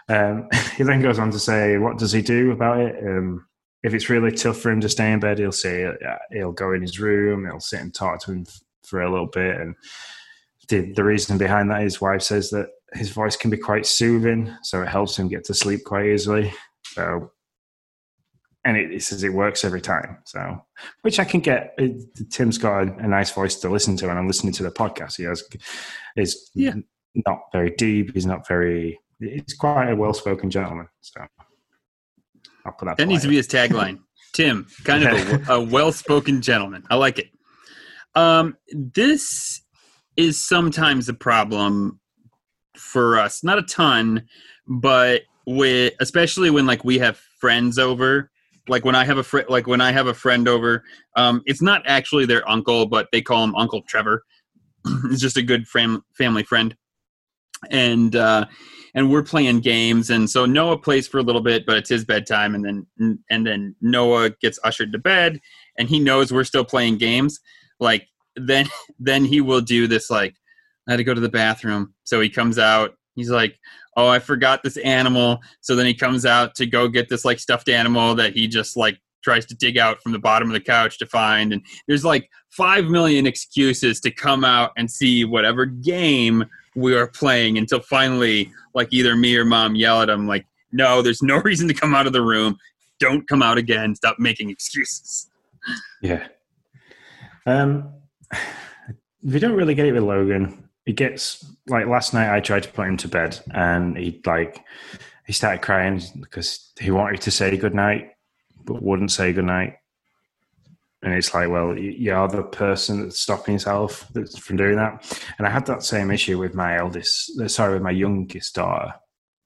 Um, he then goes on to say, what does he do about it? Um, if it's really tough for him to stay in bed, he'll say uh, he'll go in his room, he'll sit and talk to him f- for a little bit. And the, the reason behind that, his wife says that his voice can be quite soothing, so it helps him get to sleep quite easily. So, and it, it says it works every time. So, which I can get. It, Tim's got a, a nice voice to listen to, and I'm listening to the podcast. He has is yeah. not very deep. He's not very. He's quite a well-spoken gentleman. So, I'll put that. That needs to be his tagline. Tim, kind of a, a well-spoken gentleman. I like it. Um, this is sometimes a problem for us. Not a ton, but with especially when like we have friends over. Like when I have a friend, like when I have a friend over, um, it's not actually their uncle, but they call him Uncle Trevor. It's just a good fam- family friend, and uh, and we're playing games. And so Noah plays for a little bit, but it's his bedtime, and then and then Noah gets ushered to bed, and he knows we're still playing games. Like then then he will do this like, I had to go to the bathroom, so he comes out. He's like, oh, I forgot this animal. So then he comes out to go get this like stuffed animal that he just like tries to dig out from the bottom of the couch to find. And there's like five million excuses to come out and see whatever game we are playing until finally like either me or mom yell at him like, no, there's no reason to come out of the room. Don't come out again. Stop making excuses. Yeah. Um, we don't really get it with Logan. He gets, like, last night I tried to put him to bed and he, like, he started crying because he wanted to say goodnight but wouldn't say goodnight. And it's like, well, you're the person that's stopping yourself from doing that. And I had that same issue with my eldest, sorry, with my youngest daughter.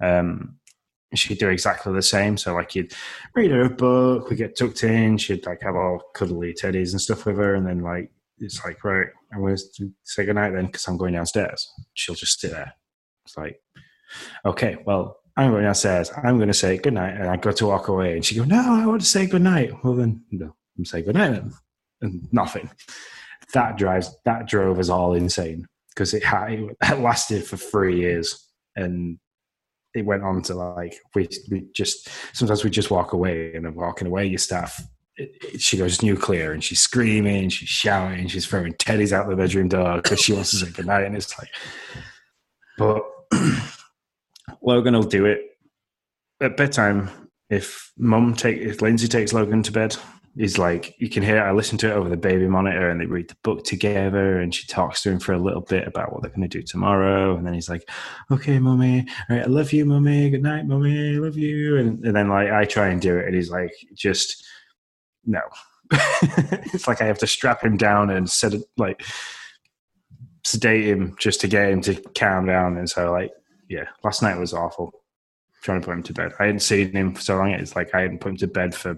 Um, she'd do exactly the same. So, like, you'd read her a book, we'd get tucked in, she'd, like, have all cuddly teddies and stuff with her, and then, like, it's like, right, I'm going to say goodnight then because I'm going downstairs. She'll just sit there. It's like, okay, well, I'm going downstairs. I'm going to say goodnight. And I go to walk away. And she goes, no, I want to say goodnight. Well, then, no, I'm saying goodnight then. And nothing. That drives, that drove us all insane because it, it lasted for three years. And it went on to like, we, we just, sometimes we just walk away and then walking away, your staff. She goes nuclear and she's screaming, she's shouting, she's throwing teddies out the bedroom door because she wants to say goodnight. And it's like, but Logan will do it at bedtime. If mum take, if Lindsay takes Logan to bed, he's like, you can hear, I listen to it over the baby monitor and they read the book together and she talks to him for a little bit about what they're going to do tomorrow. And then he's like, okay, mummy. All right, I love you, mummy. Good night, mummy. I love you. And, and then like, I try and do it. And he's like, just, no. It's like I have to strap him down and set it, like sedate him just to get him to calm down. And so like, yeah, last night was awful trying to put him to bed. I hadn't seen him for so long. It's like I hadn't put him to bed for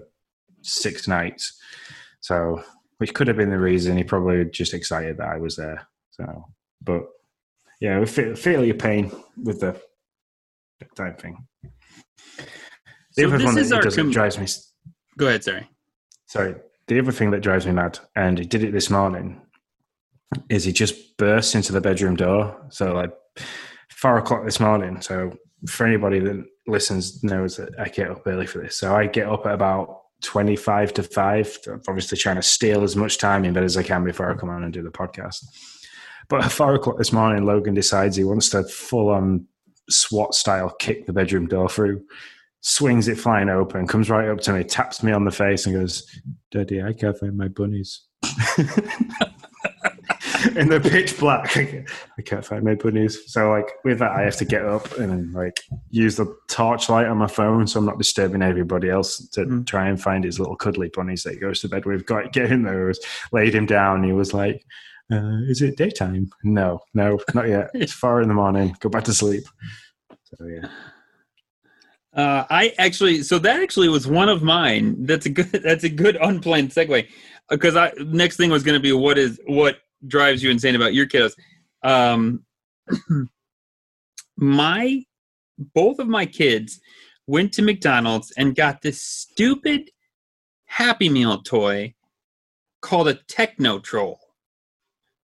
six nights. So, which could have been the reason. He probably just excited that I was there. So, but yeah, we feel, feel your pain with the bedtime thing. The so other this one is that doesn't com- drives me. Go ahead, sorry. Sorry, the other thing that drives me mad, and he did it this morning, is he just bursts into the bedroom door. So like four o'clock this morning. So for anybody that listens knows that I get up early for this. So I get up at about twenty-five to five. I'm obviously trying to steal as much time in bed as I can before I come on and do the podcast. But at four o'clock this morning, Logan decides he wants to full-on SWAT style kick the bedroom door through. Swings it flying open, comes right up to me, taps me on the face and goes, Daddy, I can't find my bunnies. In the pitch black, I can't find my bunnies. So like with that, I have to get up and like use the torchlight on my phone so I'm not disturbing everybody else to mm. try and find his little cuddly bunnies that he goes to bed with. Got get him those, laid him down. He was like, uh, is it daytime? No, no, not yet. It's four in the morning. Go back to sleep. So yeah. Uh, I actually, so that actually was one of mine. That's a good, that's a good unplanned segue. Because I next thing was going to be what is what drives you insane about your kiddos. Um, my both of my kids went to McDonald's and got this stupid Happy Meal toy called a Techno Troll.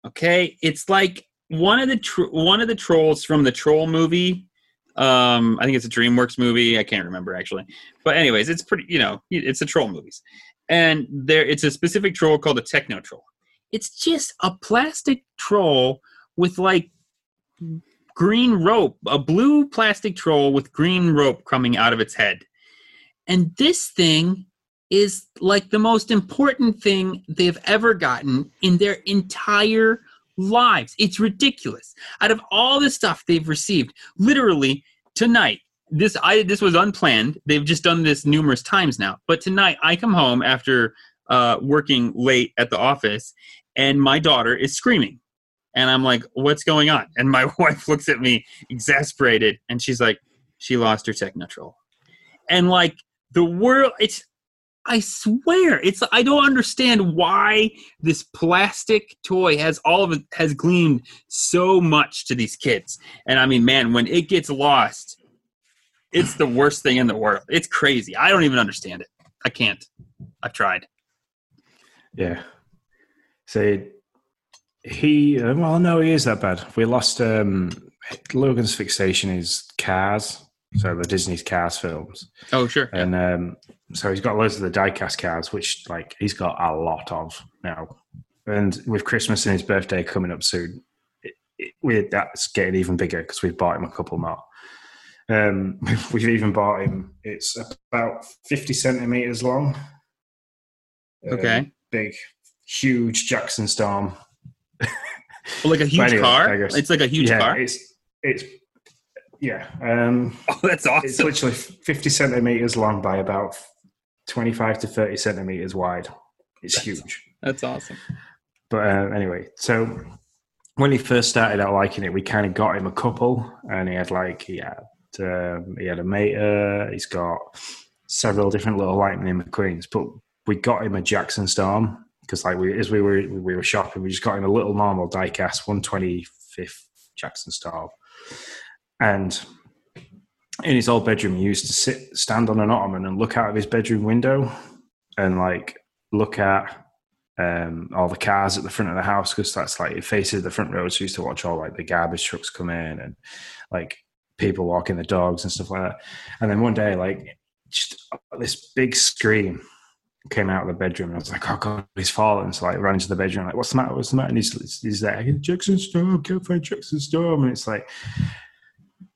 Okay, it's like one of the tr- one of the trolls from the Troll movie. Um, I think it's a DreamWorks movie. I can't remember actually, but anyways, it's pretty. You know, it's the Troll movies, and there it's a specific troll called a Techno Troll. It's just a plastic troll with like green rope, a blue plastic troll with green rope coming out of its head, and this thing is like the most important thing they've ever gotten in their entire lives. It's ridiculous. Out of all the stuff they've received, literally tonight, this I this was unplanned. They've just done this numerous times now. But tonight, I come home after uh, working late at the office, and my daughter is screaming. And I'm like, what's going on? And my wife looks at me exasperated, and she's like, she lost her Techno Troll. And like, the world, it's... I swear, it's. I don't understand why this plastic toy has all of it has gleamed so much to these kids. And I mean, man, when it gets lost, it's the worst thing in the world. It's crazy. I don't even understand it. I can't. I've tried. Yeah. So he. Well, no, he is that bad. We lost. Um, Logan's fixation is cars. So the Disney's Cars films. Oh, sure. And yeah. um, so he's got loads of the die-cast cars, which like he's got a lot of now. And with Christmas and his birthday coming up soon, it, it, we that's getting even bigger because we've bought him a couple more. Um, we've, we've even bought him. It's about fifty centimeters long. Okay. Um, big, huge Jackson Storm. Well, like a huge anyway, car. It's like a huge yeah, car. It's it's. Yeah. Um, oh, that's awesome. It's literally fifty centimeters long by about twenty-five to thirty centimeters wide. It's that's, huge. That's awesome. But uh, anyway, so when he first started out liking it, we kind of got him a couple, and he had like he had um, he had a Mater. He's got several different little Lightning McQueens, but we got him a Jackson Storm because, like, we as we were we were shopping, we just got him a little normal diecast one twenty-fifth Jackson Storm. And in his old bedroom, he used to sit, stand on an ottoman and look out of his bedroom window and, like, look at um, all the cars at the front of the house because that's, like, it faces the front road. So he used to watch all, like, the garbage trucks come in and, like, people walking the dogs and stuff like that. And then one day, like, just this big scream came out of the bedroom and I was like, oh, God, he's fallen. So, like, ran into the bedroom. Like, what's the matter? What's the matter? And he's, he's like, Jackson Storm, can't find Jackson Storm. And it's like...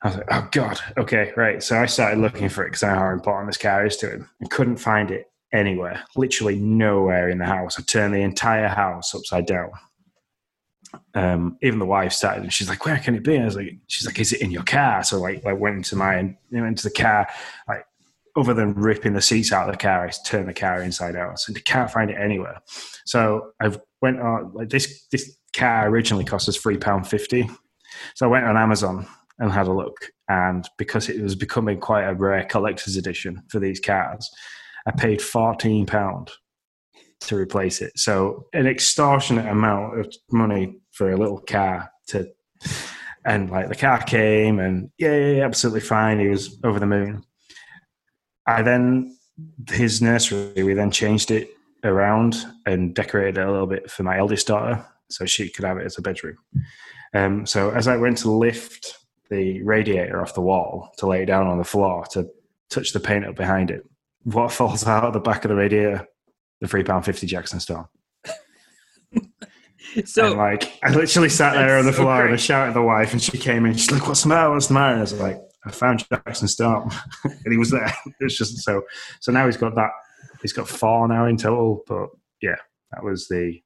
I was like, oh, God. Okay, right. So I started looking for it because I know how important this car is to him. I couldn't find it anywhere, literally nowhere in the house. I turned the entire house upside down. Um, even the wife started, and she's like, where can it be? And I was like, she's like, is it in your car? So like, I went into my, went to the car. Like, other than ripping the seats out of the car, I turned the car inside out. So I can't find it anywhere. So I went on, like this, this car originally cost us three pounds fifty. So I went on Amazon and had a look, and because it was becoming quite a rare collector's edition for these cars, I paid fourteen pounds to replace it. So an extortionate amount of money for a little car to, and like the car came and yeah, absolutely fine. He was over the moon. I then, his nursery, we then changed it around and decorated it a little bit for my eldest daughter so she could have it as a bedroom. Um, so as I went to lift the radiator off the wall to lay it down on the floor to touch the paint up behind it, what falls out of the back of the radiator? The three pounds fifty Jackson Storm. So and like, I literally sat there on the floor so and I shouted at the wife, and she came in, she's like, what's the matter? What's the matter? And I was like, I found Jackson Storm. And he was there. It's just so, so now he's got that, he's got four now in total, but yeah, that was the,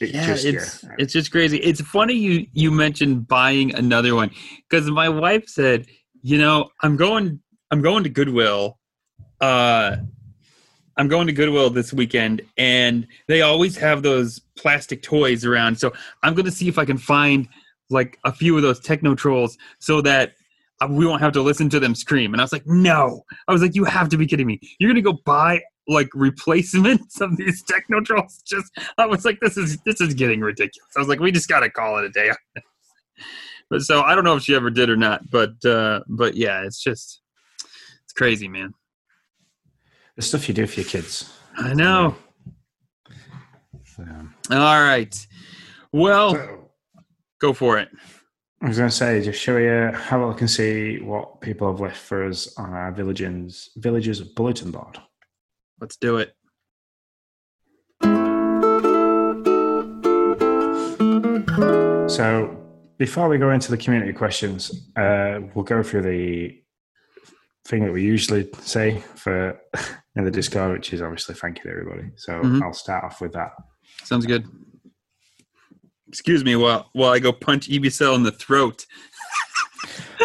It yeah, just, it's yeah. it's just crazy. It's funny you, you mentioned buying another one because my wife said, you know, I'm going I'm going to Goodwill, uh, I'm going to Goodwill this weekend, and they always have those plastic toys around. So I'm going to see if I can find like a few of those Techno Trolls so that we won't have to listen to them scream. And I was like, no, I was like, you have to be kidding me. You're going to go buy like replacements of these Techno Trolls. Just I was like, this is this is getting ridiculous. I was like, we just gotta call it a day. But so I don't know if she ever did or not, but uh but yeah, it's just It's crazy, man. The stuff you do for your kids. I know. So. All right. Well, so, go for it. I was going to say, just show you how I can see what people have left for us on our Villagers, Villagers bulletin board. Let's do it. So before we go into the community questions, uh, we'll go through the thing that we usually say for in the Discord, which is obviously thank you to everybody. So mm-hmm. I'll start off with that. Sounds good. Excuse me while while I go punch Ebbiesel in the throat.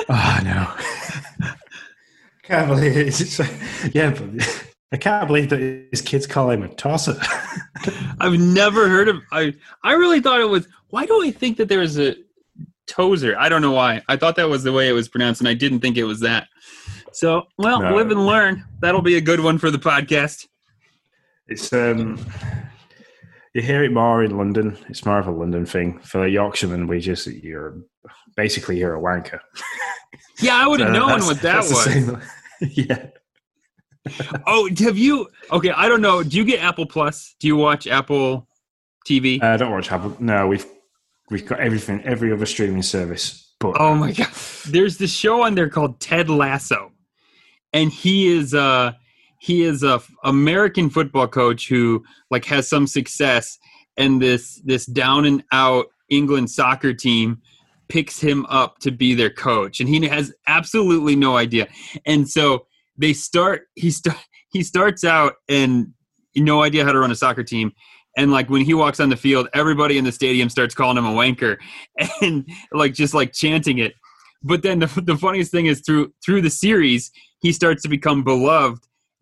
Oh, no. Can't believe it. It's, yeah, but I can't believe that his kids call him a tosser. I've never heard of... I I really thought it was... Why do I think that there was a tozer? I don't know why. I thought that was the way it was pronounced, and I didn't think it was that. So, well, no. Live and learn. That'll be a good one for the podcast. It's... um. You hear it more in London. It's more of a London thing. For Yorkshiremen, we just, you're basically, you're a wanker. Yeah, I would have so known what that was. Yeah. Oh, have you, okay, I don't know. Do you get Apple Plus? Do you watch Apple T V? I uh, don't watch Apple. No, we've we've got everything, every other streaming service. But oh my God. There's this show on there called Ted Lasso. And he is, uh, He is a f- American football coach who like has some success, and this this down and out England soccer team picks him up to be their coach, and he has absolutely no idea. And so they start he start he starts out and no idea how to run a soccer team. And like when he walks on the field, everybody in the stadium starts calling him a wanker and like just like chanting it. But then the the funniest thing is through through the series, he starts to become beloved.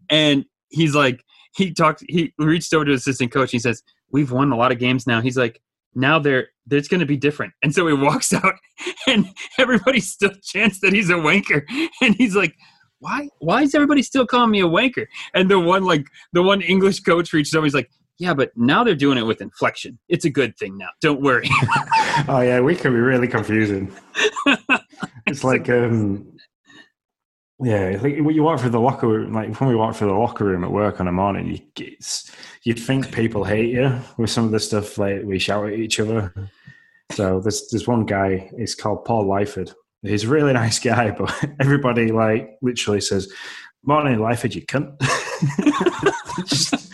And he's like, he talked, he reached over to assistant coach. He says, we've won a lot of games now. He's like, now they're, it's going to be different. And so he walks out and everybody still chants that he's a wanker. And he's like, why, why is everybody still calling me a wanker? And the one, like the one English coach reached over. He's like, yeah, but now they're doing it with inflection. It's a good thing now. Don't worry. Oh yeah. We can be really confusing. It's like, um, yeah, like when you walk through the locker room, like when we walk through the locker room at work on a morning, you it's, you'd think people hate you with some of the stuff like we shout at each other. So there's there's one guy, he's called Paul Lyford. He's a really nice guy, but everybody like literally says, "Morning, Lyford, you cunt." Just,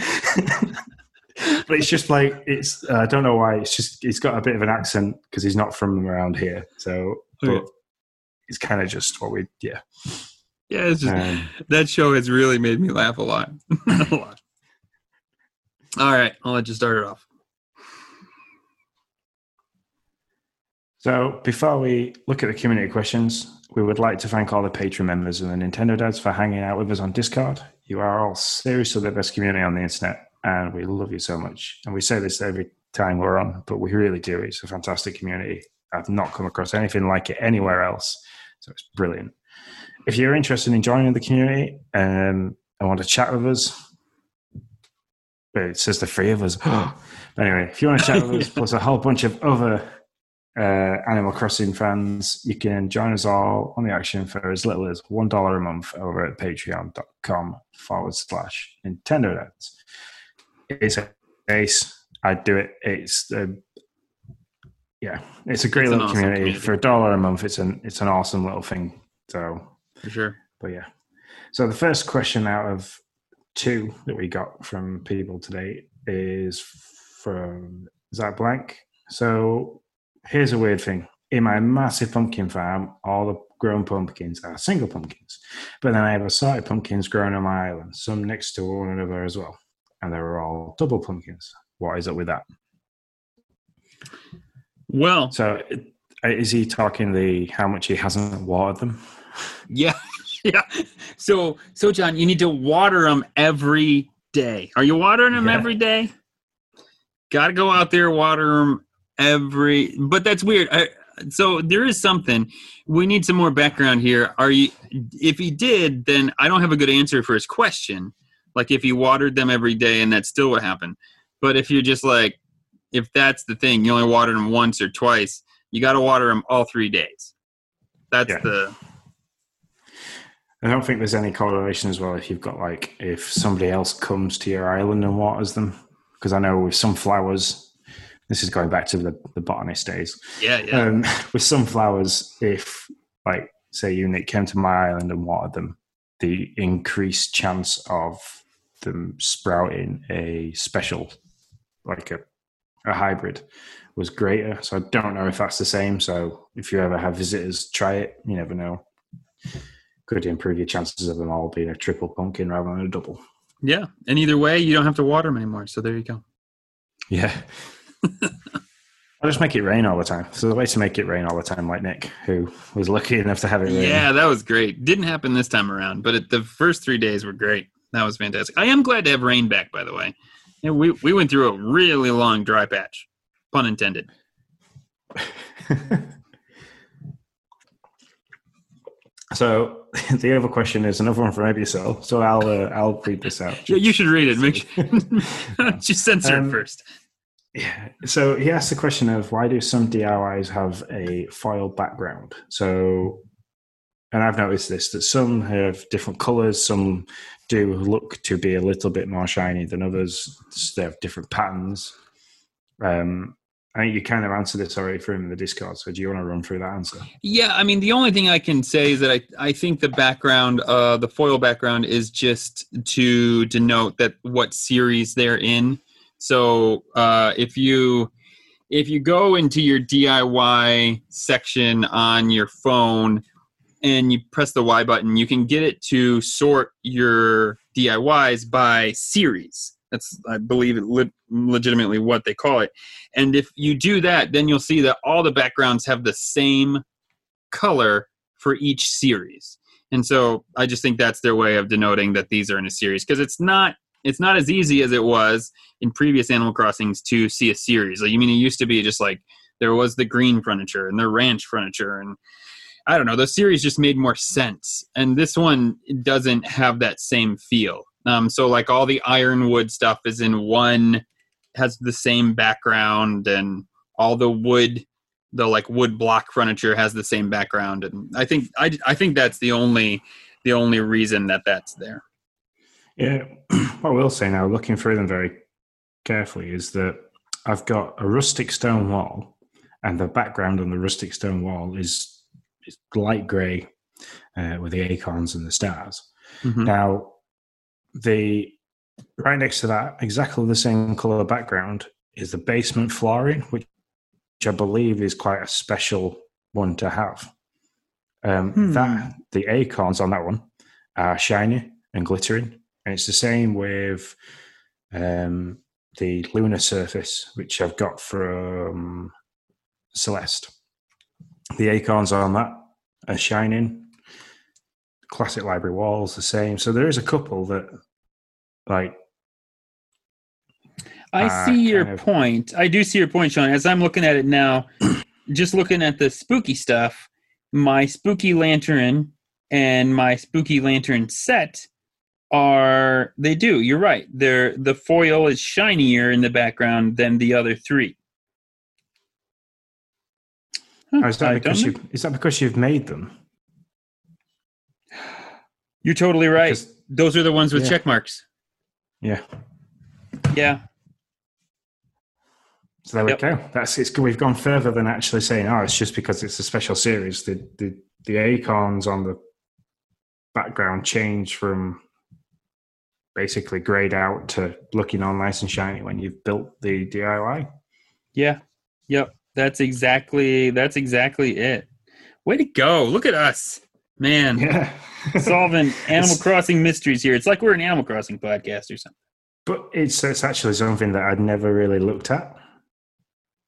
but it's just like it's uh, I don't know why. It's just he's got a bit of an accent because he's not from around here. So, but okay. It's kind of just what we yeah. Yeah, it's just, um, that show has really made me laugh a lot. a lot. All right, I'll let you start it off. So before we look at the community questions, we would like to thank all the Patreon members and the Nintendo Dads for hanging out with us on Discord. You are all seriously the best community on the internet, and we love you so much. And we say this every time we're on, but we really do. It's a fantastic community. I've not come across anything like it anywhere else, so it's brilliant. If you're interested in joining the community um, and want to chat with us, it says the three of us. But anyway, if you want to chat with us, plus a whole bunch of other uh, Animal Crossing fans, you can join us all on the action for as little as one dollar a month over at patreon.com forward slash Nintendo Dads. It's a ace. I'd do it. It's a, yeah, it's a great it's little awesome community. community. For a dollar a month, it's an it's an awesome little thing. So for sure. But yeah. So the first question out of two that we got from people today is from Zach Blank. So here's a weird thing. In my massive pumpkin farm, all the grown pumpkins are single pumpkins. But then I have assorted pumpkins grown on my island, some next to one another as well. And they were all double pumpkins. What is up with that? Well, so is he talking the how much he hasn't watered them? Yeah, yeah. So, so John, you need to water them every day. Are you watering them yeah. every day? Got to go out there, water them every. But that's weird. I, so there is something. We need some more background here. Are you? If he did, then I don't have a good answer for his question. Like if he watered them every day, and that's still what happened. But if you're just like, if that's the thing, you only watered them once or twice. You got to water them all three days. That's yeah. the. I don't think there's any correlation as well if you've got like, if somebody else comes to your island and waters them. Because I know with sunflowers, this is going back to the, the botanist days. Yeah, yeah. Um, with sunflowers, if like, say you, Nick, came to my island and watered them, the increased chance of them sprouting a special, like a a hybrid, was greater. So I don't know if that's the same. So if you ever have visitors, try it. You never know. Could improve your chances of them all being a triple pumpkin rather than a double. Yeah. And either way, you don't have to water them anymore. So there you go. Yeah. I just make it rain all the time. So the way to make it rain all the time, like Nick, who was lucky enough to have it rain. Yeah, that was great. Didn't happen this time around, but it, the first three days were great. That was fantastic. I am glad to have rain back, by the way. Yeah, we, we went through a really long dry patch. Pun intended. So the other question is another one from Ebbiesel. So I'll uh, I'll read this out. Yeah, you should read it. Make sure just censor um, it first. Yeah. So he asked the question of why do some D I Ys have a foil background? So, and I've noticed this, that some have different colors, some do look to be a little bit more shiny than others. They have different patterns. Um, I think you kind of answered this already for him in the Discord, so do you want to run through that answer? Yeah, I mean, the only thing I can say is that I, I think the background, uh, the foil background is just to denote that what series they're in. So uh, if you if you go into your D I Y section on your phone and you press the Y button, you can get it to sort your D I Ys by series. That's, I believe, it le- legitimately what they call it. And if you do that, then you'll see that all the backgrounds have the same color for each series. And so I just think that's their way of denoting that these are in a series. Because it's not it's not as easy as it was in previous Animal Crossings to see a series. Like, I mean, it used to be just like there was the green furniture and the ranch furniture. And I don't know, those series just made more sense. And this one doesn't have that same feel. Um, so like all the ironwood stuff is in one, has the same background, and all the wood, the like wood block furniture has the same background. And I think, I, I think that's the only, the only reason that that's there. Yeah. What I will say now, looking through them very carefully, is that I've got a rustic stone wall, and the background on the rustic stone wall is, is light gray, uh, with the acorns and the stars. Mm-hmm. Now, the right next to that, exactly the same color background, is the basement flooring, which, which I believe is quite a special one to have. Um, hmm. That the acorns on that one are shiny and glittering, and it's the same with um, the lunar surface, which I've got from Celeste. The acorns on that are shining. Classic library walls the same. So there is a couple that, like, I see your point. I do see your point, Sean. As I'm looking at it now, just looking at the spooky stuff, my spooky lantern and my spooky lantern set are, they do, you're right. They're, the foil is shinier in the background than the other three. Huh, is that because you, is that because you've made them? You're totally right. Because those are the ones with yeah. check marks. Yeah. Yeah. So there yep. we go. That's it's. We've gone further than actually saying, "Oh, it's just because it's a special series." The the, the acorns on the background change from basically grayed out to looking all nice and shiny when you've built the D I Y. Yeah. Yep. That's exactly. That's exactly it. Way to go! Look at us. Man, yeah. Solving Animal Crossing mysteries here. It's like we're an Animal Crossing podcast or something. But it's it's actually something that I'd never really looked at.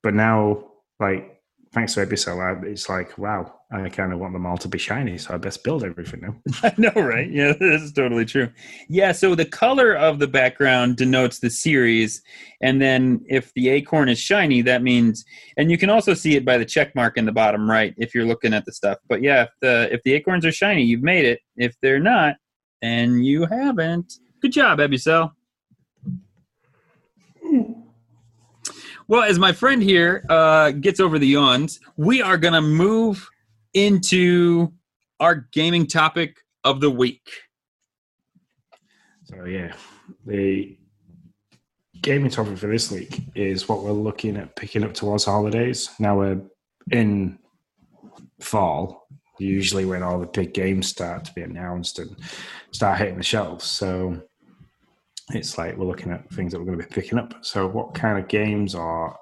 But now, like, thanks to Ebbiesel, it's like, wow, I kind of want them all to be shiny, so I best build everything now. I know, right? Yeah, this is totally true. Yeah, so the color of the background denotes the series, and then if the acorn is shiny, that means, and you can also see it by the check mark in the bottom right if you're looking at the stuff. But yeah, if the, if the acorns are shiny, you've made it. If they're not, then you haven't. Good job, Ebbiesel. Well, as my friend here uh, gets over the yawns, we are going to move into our gaming topic of the week. So yeah, the gaming topic for this week is what we're looking at picking up towards the holidays. Now we're in fall, usually when all the big games start to be announced and start hitting the shelves. So it's like we're looking at things that we're going to be picking up. So what kind of games or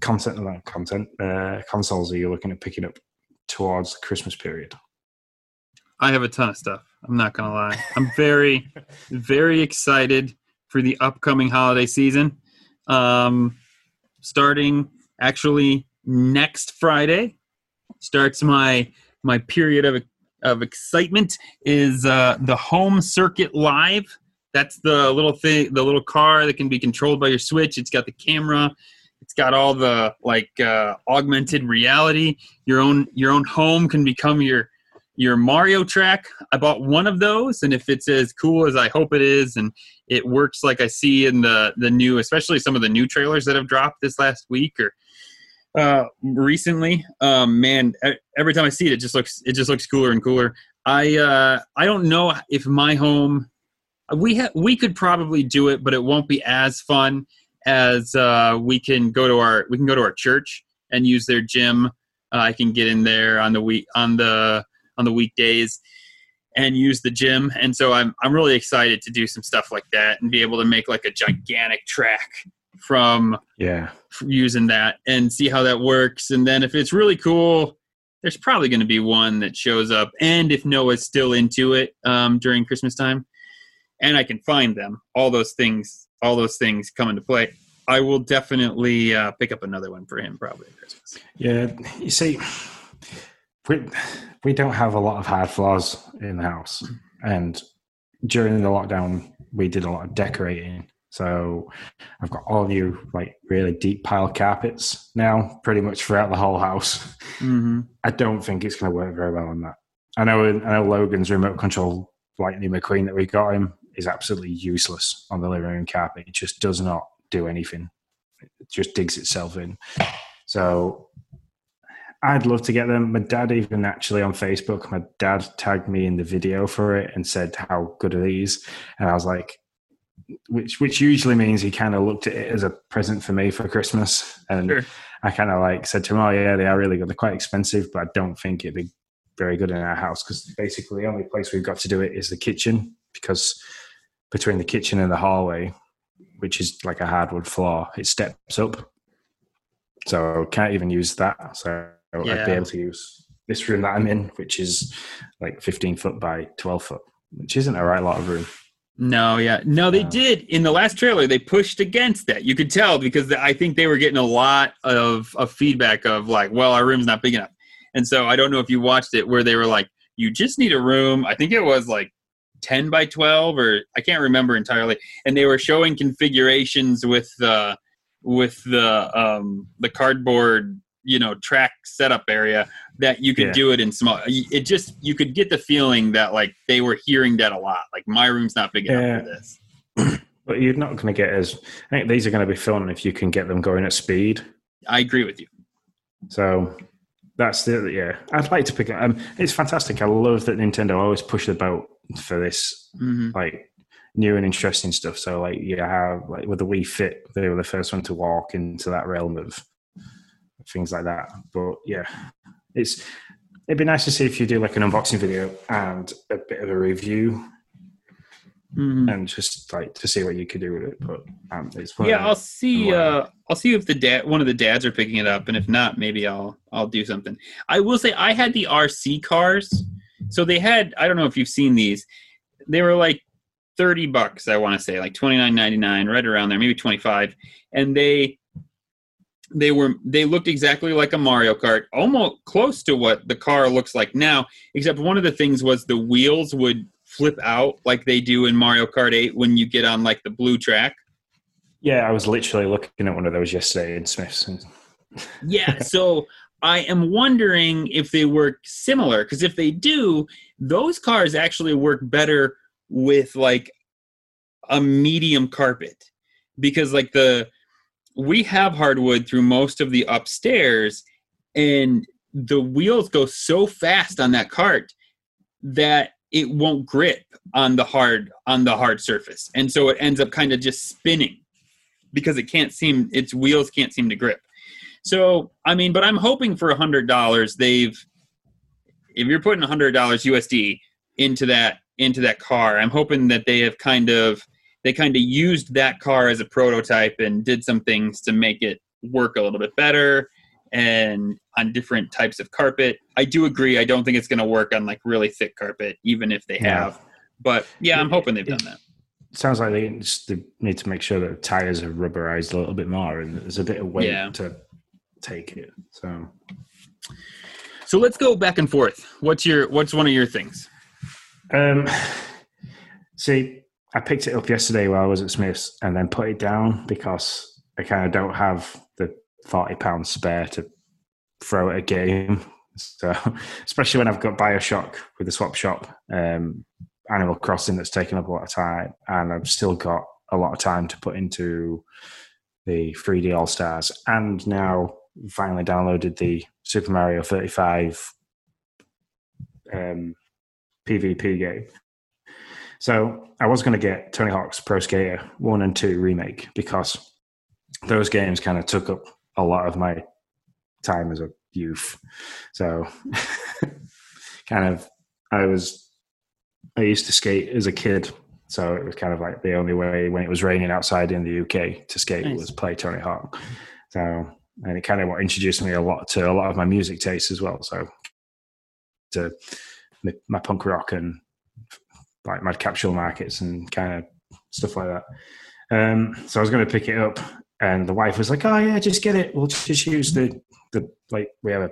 content, content uh, consoles are you looking at picking up towards the Christmas period? I have a ton of stuff. I'm not going to lie. I'm very, very excited for the upcoming holiday season. Um, starting actually next Friday starts my my period of of excitement is uh, the Home Circuit Live. That's the little thing, the little car that can be controlled by your Switch. It's got the camera. It's got all the like uh, augmented reality. Your own your own home can become your your Mario track. I bought one of those, and if it's as cool as I hope it is, and it works like I see in the, the new, especially some of the new trailers that have dropped this last week or uh, recently, um, man, every time I see it, it just looks, it just looks cooler and cooler. I, uh, I don't know if my home, we ha- we could probably do it, but it won't be as fun as uh, we can go to our, we can go to our church and use their gym. Uh, I can get in there on the week, on the, on the weekdays and use the gym. And so I'm I'm really excited to do some stuff like that and be able to make like a gigantic track from yeah from using that and see how that works. And then if it's really cool, there's probably going to be one that shows up. And if Noah's still into it um, during Christmas time and I can find them, all those things, all those things come into play. I will definitely uh, pick up another one for him probably at Christmas. Yeah. You see, We, we don't have a lot of hard floors in the house, and during the lockdown we did a lot of decorating, so I've got all new like really deep pile carpets now pretty much throughout the whole house. Mm-hmm. I don't think it's going to work very well on that. I know I know Logan's remote control Lightning McQueen that we got him is absolutely useless on the living room carpet. It just does not do anything. It just digs itself in. So I'd love to get them. My dad even actually on Facebook, my dad tagged me in the video for it and said, how good are these? And I was like, which which usually means he kind of looked at it as a present for me for Christmas. And sure. I kind of like said to him, oh yeah, they are really good. They're quite expensive, but I don't think it'd be very good in our house because basically the only place we've got to do it is the kitchen, because between the kitchen and the hallway, which is like a hardwood floor, it steps up. So can't even use that. So yeah. I'd be able to use this room that I'm in, which is like fifteen foot by twelve foot, which isn't a right lot of room. No, yeah. No, they uh, did. In the last trailer, they pushed against that. You could tell because I think they were getting a lot of, of feedback of like, well, our room's not big enough. And so I don't know if you watched it where they were like, you just need a room. I think it was like ten by twelve or I can't remember entirely. And they were showing configurations with the, with the, um, the cardboard, you know, track setup area that you could yeah. do it in small. It just, you could get the feeling that like they were hearing that a lot. Like my room's not big enough yeah. for this. But you're not going to get as, I think these are going to be fun if you can get them going at speed. I agree with you. So that's the, yeah, I'd like to pick it. Um, it's fantastic. I love that Nintendo always push the boat for this. Mm-hmm. Like, new and interesting stuff. So, like, yeah, how, like with the Wii Fit, they were the first one to walk into that realm of things like that. But yeah, it's it'd be nice to see if you do like an unboxing video and a bit of a review, mm-hmm. and just like to see what you could do with it. But um, it's yeah, I'll see. Uh, I'll see if the dad, one of the dads, are picking it up, and if not, maybe I'll I'll do something. I will say I had the R C cars, so they had. I don't know if you've seen these. They were like thirty bucks, I want to say, like twenty-nine ninety-nine, right around there, maybe twenty-five. And they they were they looked exactly like a Mario Kart, almost close to what the car looks like now, except one of the things was the wheels would flip out like they do in Mario Kart eight when you get on like the blue track. Yeah, I was literally looking at one of those yesterday in Smith's. Yeah, so I am wondering if they work similar, because if they do, those cars actually work better with like a medium carpet, because like the we have hardwood through most of the upstairs, and the wheels go so fast on that cart that it won't grip on the hard on the hard surface, and so it ends up kind of just spinning because it can't seem its wheels can't seem to grip. So I mean, but I'm hoping for a hundred dollars. They've if you're putting a hundred dollars U S D into that into that car, I'm hoping that they have kind of they kind of used that car as a prototype and did some things to make it work a little bit better and on different types of carpet. I do agree. I don't think it's going to work on like really thick carpet, even if they have, yeah. but yeah, I'm hoping they've done that. Sounds like they, just, they need to make sure that tires are rubberized a little bit more and there's a bit of weight yeah. to take it. So, so let's go back and forth. What's your, what's one of your things? Um, see, I picked it up yesterday while I was at Smith's and then put it down because I kind of don't have the forty pounds spare to throw at a game. So, especially when I've got Bioshock with the swap shop, um, Animal Crossing that's taken up a lot of time, and I've still got a lot of time to put into the three D All-Stars, and now finally downloaded the Super Mario thirty-five um, PvP game. So I was going to get Tony Hawk's Pro Skater one and two Remake because those games kind of took up a lot of my time as a youth. So kind of, I was, I used to skate as a kid. So it was kind of like the only way when it was raining outside in the U K to skate nice. was play Tony Hawk. So, and it kind of introduced me a lot to a lot of my music tastes as well. So to my punk rock and like my capsule markets and kind of stuff like that. Um, so I was going to pick it up and the wife was like, oh yeah, just get it. We'll just use the, the like we have a,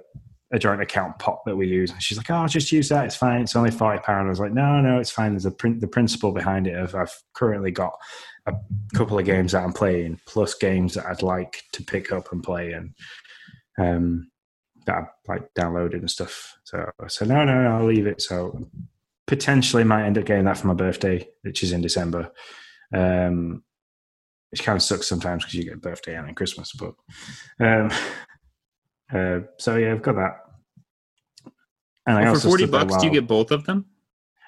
a joint account pot that we use. And she's like, oh, just use that. It's fine. It's only forty pounds. I was like, no, no, it's fine. There's a print, the principle behind it of I've currently got a couple of games that I'm playing plus games that I'd like to pick up and play and um, that I've like downloaded and stuff. So I said, no, no, no, I'll leave it. So potentially might end up getting that for my birthday, which is in December. Um, which kind of sucks sometimes because you get birthday and then Christmas. But um, uh, so yeah, I've got that. And well, I for forty bucks, do you get both of them?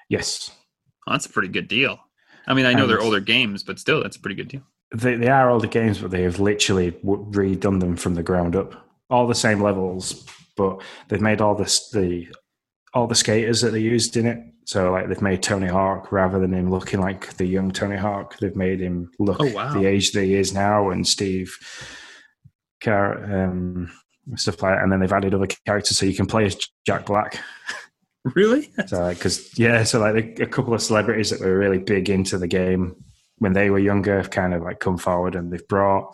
Yes, well, that's a pretty good deal. I mean, I know and they're older games, but still, that's a pretty good deal. They they are older games, but they have literally redone them from the ground up. All the same levels, but they've made all this the. all the skaters that they used in it. So like they've made Tony Hawk, rather than him looking like the young Tony Hawk, they've made him look oh, wow. the age that he is now and Steve Car- um, stuff like that. And then they've added other characters so you can play as Jack Black. Really? So because yeah, so like a couple of celebrities that were really big into the game when they were younger have kind of like come forward and they've brought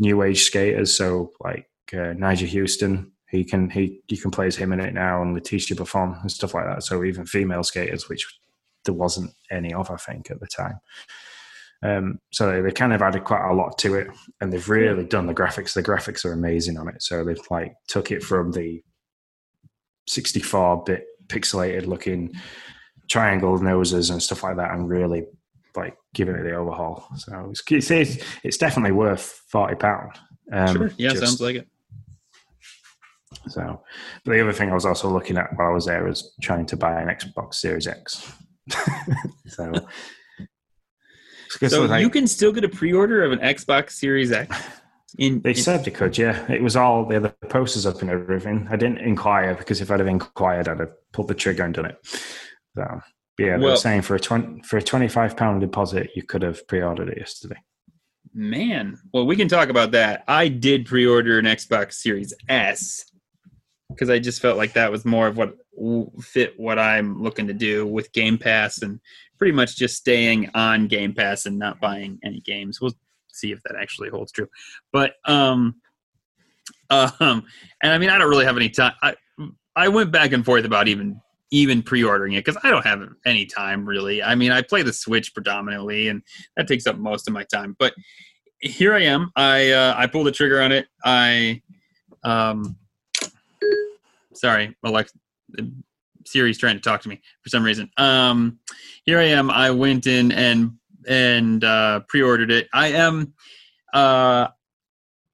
new age skaters. So like uh, Nigel Houston, He can he you can play as him in it now, and Letitia Buffon and stuff like that. So even female skaters, which there wasn't any of, I think, at the time. Um, so they kind of added quite a lot to it, and they've really done the graphics. The graphics are amazing on it. So they've like took it from the sixty-four bit pixelated looking triangle noses and stuff like that, and really like giving it the overhaul. So it's it's, it's definitely worth forty pounds. Um, sure. Yeah, just, sounds like it. So, but the other thing I was also looking at while I was there was trying to buy an Xbox Series X. so, so like, you can still get a pre-order of an Xbox Series X. In, they in, said they could, yeah. It was all they had the posters up and everything. I didn't inquire because if I'd have inquired, I'd have pulled the trigger and done it. So, yeah, they well, were saying for a twenty for a twenty-five pound deposit, you could have pre-ordered it yesterday. Man, well, we can talk about that. I did pre-order an Xbox Series S. Because I just felt like that was more of what fit what I'm looking to do with Game Pass and pretty much just staying on Game Pass and not buying any games. We'll see if that actually holds true. But, um, um, and I mean, I don't really have any time. I I went back and forth about even even pre-ordering it because I don't have any time really. I mean, I play the Switch predominantly and that takes up most of my time. But here I am. I uh, I pulled the trigger on it. I um. Sorry, Alexa, Siri's trying to talk to me for some reason. Um, here I am. I went in and and uh, pre-ordered it. I am. Uh,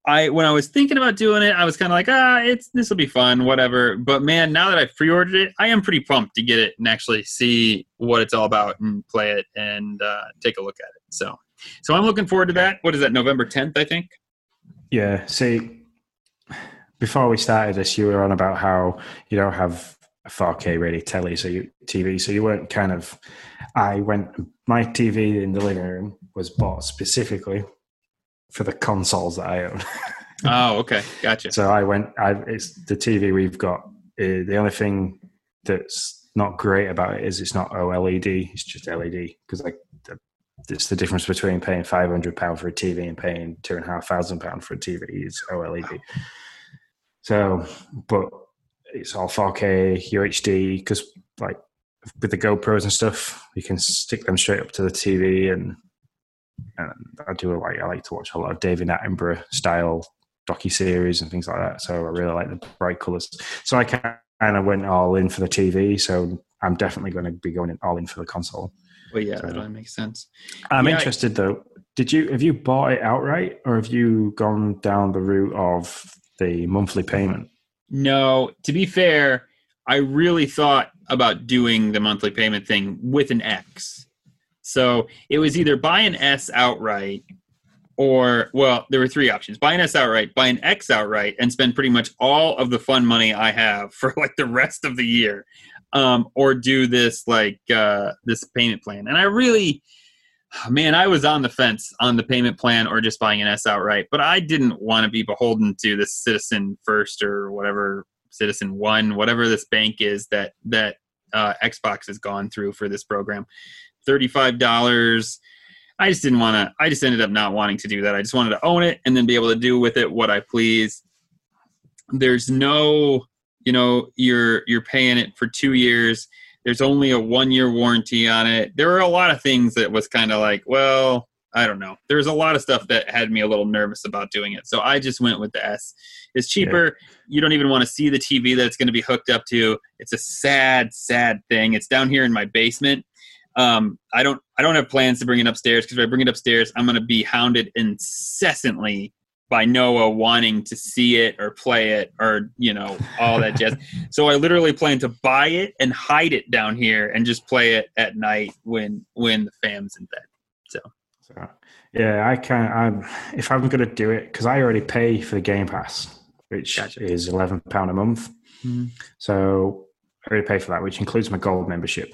I when I was thinking about doing it, I was kind of like, ah, it's this will be fun, whatever. But man, now that I pre-ordered it, I am pretty pumped to get it and actually see what it's all about and play it and uh, take a look at it. So, so I'm looking forward to that. What is that, November tenth, I think? Yeah. See, before we started this, you were on about how you don't have a four K really telly, so you T V, so you weren't kind of. I went. My T V in the living room was bought specifically for the consoles that I own. Oh, okay. Gotcha. So I went, I, it's the T V we've got. Uh, the only thing that's not great about it is it's not OLED. It's just L E D. Cause like the, it's the difference between paying five hundred pounds for a T V and paying two and a half thousand pounds for a T V. It's OLED. Wow. So, but it's all four K U H D. Cause like with the GoPros and stuff, you can stick them straight up to the T V and, And I do like I like to watch a lot of David Attenborough style docu series and things like that. So I really like the bright colours. So I kind of went all in for the T V. So I'm definitely going to be going in all in for the console. Well, yeah, so that really makes sense. I'm yeah, interested I, though. Did you have you bought it outright, or have you gone down the route of the monthly payment? No, to be fair, I really thought about doing the monthly payment thing with an X. So it was either buy an S outright or, well, there were three options. Buy an S outright, buy an X outright, and spend pretty much all of the fun money I have for like the rest of the year. Um, or do this like uh, this payment plan. And I really, man, I was on the fence on the payment plan or just buying an S outright. But I didn't want to be beholden to this Citizen First or whatever, Citizen One, whatever this bank is that, that uh, Xbox has gone through for this program. thirty-five dollars. I just didn't want to, I just ended up not wanting to do that. I just wanted to own it and then be able to do with it what I please. There's no, you know, you're, you're paying it for two years. There's only a one year warranty on it. There were a lot of things that was kind of like, well, I don't know. There's a lot of stuff that had me a little nervous about doing it. So I just went with the S. It's cheaper. Yeah. You don't even want to see the T V that it's going to be hooked up to. It's a sad, sad thing. It's down here in my basement. Um, I don't, I don't have plans to bring it upstairs because if I bring it upstairs, I'm going to be hounded incessantly by Noah wanting to see it or play it or, you know, all that jazz. So I literally plan to buy it and hide it down here and just play it at night when, when the fam's in bed. So, so yeah, I can't, I'm, if I'm going to do it, cause I already pay for the Game Pass, which gotcha. Is eleven pounds a month. Mm-hmm. So I already pay for that, which includes my gold membership.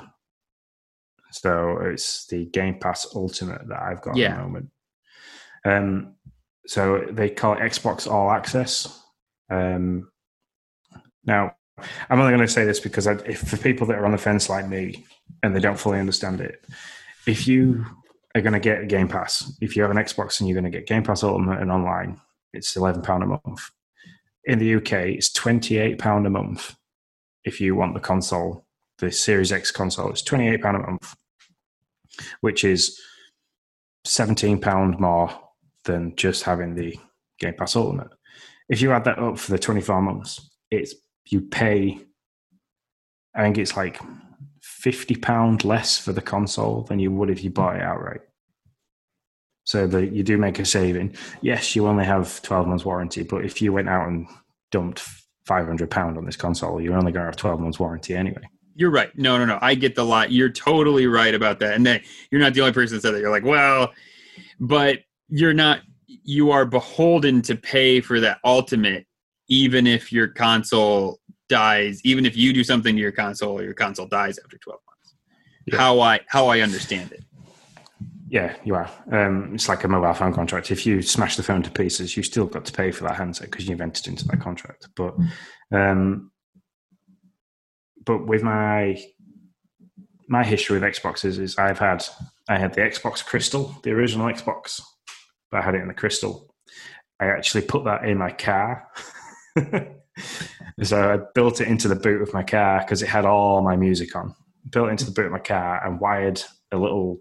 So it's the Game Pass Ultimate that I've got yeah. at the moment. Um, so they call it Xbox All Access. Um, now, I'm only going to say this because I, if for people that are on the fence like me and they don't fully understand it, if you are going to get a Game Pass, if you have an Xbox and you're going to get Game Pass Ultimate and online, it's eleven pounds a month. In the U K, it's twenty-eight pounds a month if you want the console. The Series X console, it's twenty-eight pounds a month, which is seventeen pounds more than just having the Game Pass Ultimate. If you add that up for the twenty-four months, it's you pay, I think it's like fifty pounds less for the console than you would if you bought it outright. So the, you do make a saving. Yes, you only have twelve months warranty, but if you went out and dumped five hundred pounds on this console, you're only going to have twelve months warranty anyway. You're right. No, no, no. I get the lot. You're totally right about that. And that you're not the only person that said that. You're like, well, but you're not, you are beholden to pay for that ultimate, even if your console dies, even if you do something to your console, your console dies after twelve months. Yeah. How I, how I understand it. Yeah, you are. Um, it's like a mobile phone contract. If you smash the phone to pieces, you still got to pay for that handset because you've entered into that contract. But, um, But with my my history with Xboxes is I've had I had the Xbox Crystal, the original Xbox, but I had it in the Crystal. I actually put that in my car. So I built it into the boot of my car because it had all my music on. Built it into the boot of my car and wired a little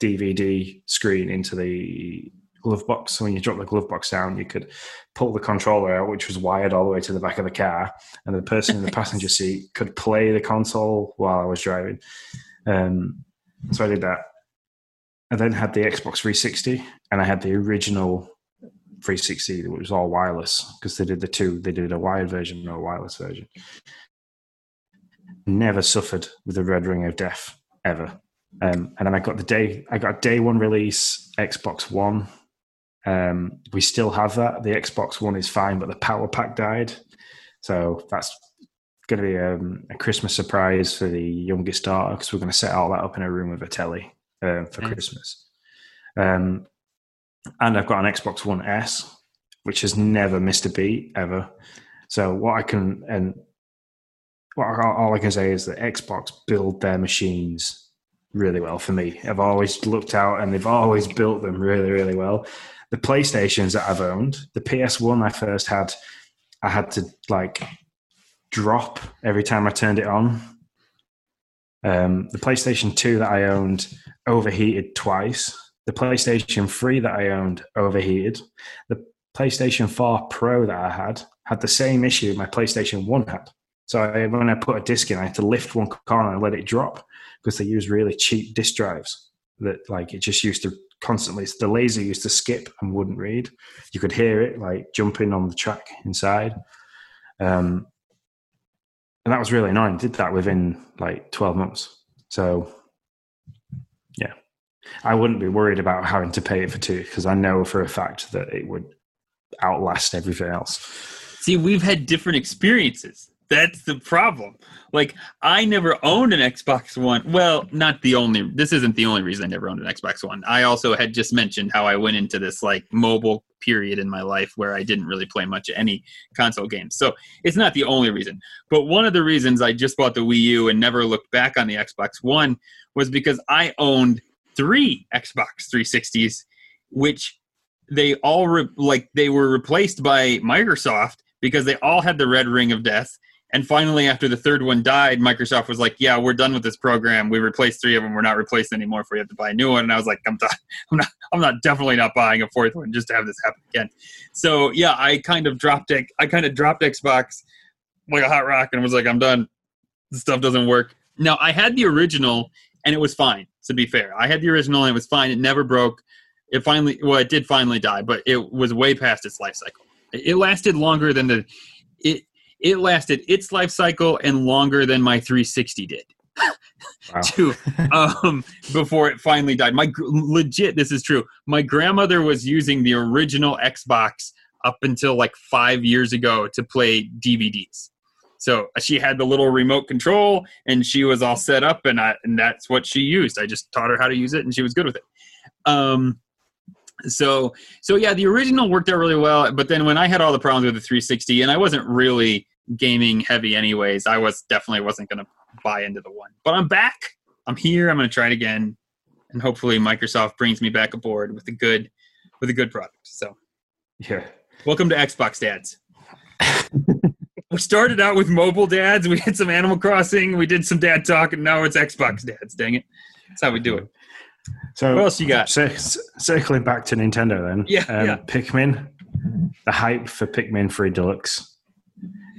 D V D screen into the glove box. So when you drop the glove box down, you could pull the controller out, which was wired all the way to the back of the car, and the person in the passenger seat could play the console while I was driving. Um, so I did that. I then had the Xbox three sixty, and I had the original three sixty, it was all wireless because they did the two, they did a wired version and a wireless version. Never suffered with the red ring of death ever. Um, and then I got the day, I got a day one release Xbox One. Um, we still have that. The Xbox One is fine, but the power pack died. So that's going to be um, a Christmas surprise for the youngest daughter because we're going to set all that up in a room with a telly uh, for nice. Christmas. Um, and I've got an Xbox One S, which has never missed a beat ever. So what I can, and what I, all I can say is that Xbox build their machines really well for me. I've always looked out and they've always built them really, really well. The PlayStations that I've owned, the P S one I first had, I had to like drop every time I turned it on. Um, the PlayStation two that I owned overheated twice. The PlayStation three that I owned overheated. The PlayStation four Pro that I had had the same issue my PlayStation one had. So I, when I put a disc in, I had to lift one corner and let it drop because they use really cheap disc drives that like it just used to constantly, the laser used to skip and wouldn't read. You could hear it like jumping on the track inside. Um, and that was really annoying. Did that within like twelve months. So yeah, I wouldn't be worried about having to pay it for two because I know for a fact that it would outlast everything else. See, we've had different experiences. That's the problem. Like, I never owned an Xbox One. Well, not the only... This isn't the only reason I never owned an Xbox One. I also had just mentioned how I went into this, like, mobile period in my life where I didn't really play much of any console games. So it's not the only reason. But one of the reasons I just bought the Wii U and never looked back on the Xbox One was because I owned three Xbox three sixties, which they all... Re- like, they were replaced by Microsoft because they all had the red ring of death. And finally, after the third one died, Microsoft was like, yeah, we're done with this program. We replaced three of them. We're not replaced anymore if we have to buy a new one. And I was like, I'm done. I'm not, I'm not definitely not buying a fourth one just to have this happen again. So yeah, I kind of dropped it. I kind of dropped Xbox like a hot rock and was like, I'm done. This stuff doesn't work. Now I had the original and it was fine, to be fair. I had the original and it was fine. It never broke. It finally, well, it did finally die, but it was way past its life cycle. It lasted longer than the, it, It lasted its life cycle and longer than my three sixty did. Wow. to, um, before it finally died. My legit, this is true. My grandmother was using the original Xbox up until like five years ago to play D V Ds. So she had the little remote control and she was all set up, and I and that's what she used. I just taught her how to use it and she was good with it. Um, So, so yeah, the original worked out really well, but then when I had all the problems with the three sixty, and I wasn't really gaming heavy anyways, I was definitely wasn't going to buy into the one. But I'm back. I'm here. I'm going to try it again, and hopefully Microsoft brings me back aboard with a good, with a good product. So, yeah. Welcome to Xbox Dads. We started out with mobile dads. We had some Animal Crossing. We did some dad talk, and now it's Xbox Dads. Dang it! That's how we do it. So what else you got? Cir- circling back to Nintendo then. Yeah, um, yeah. Pikmin. The hype for Pikmin three Deluxe.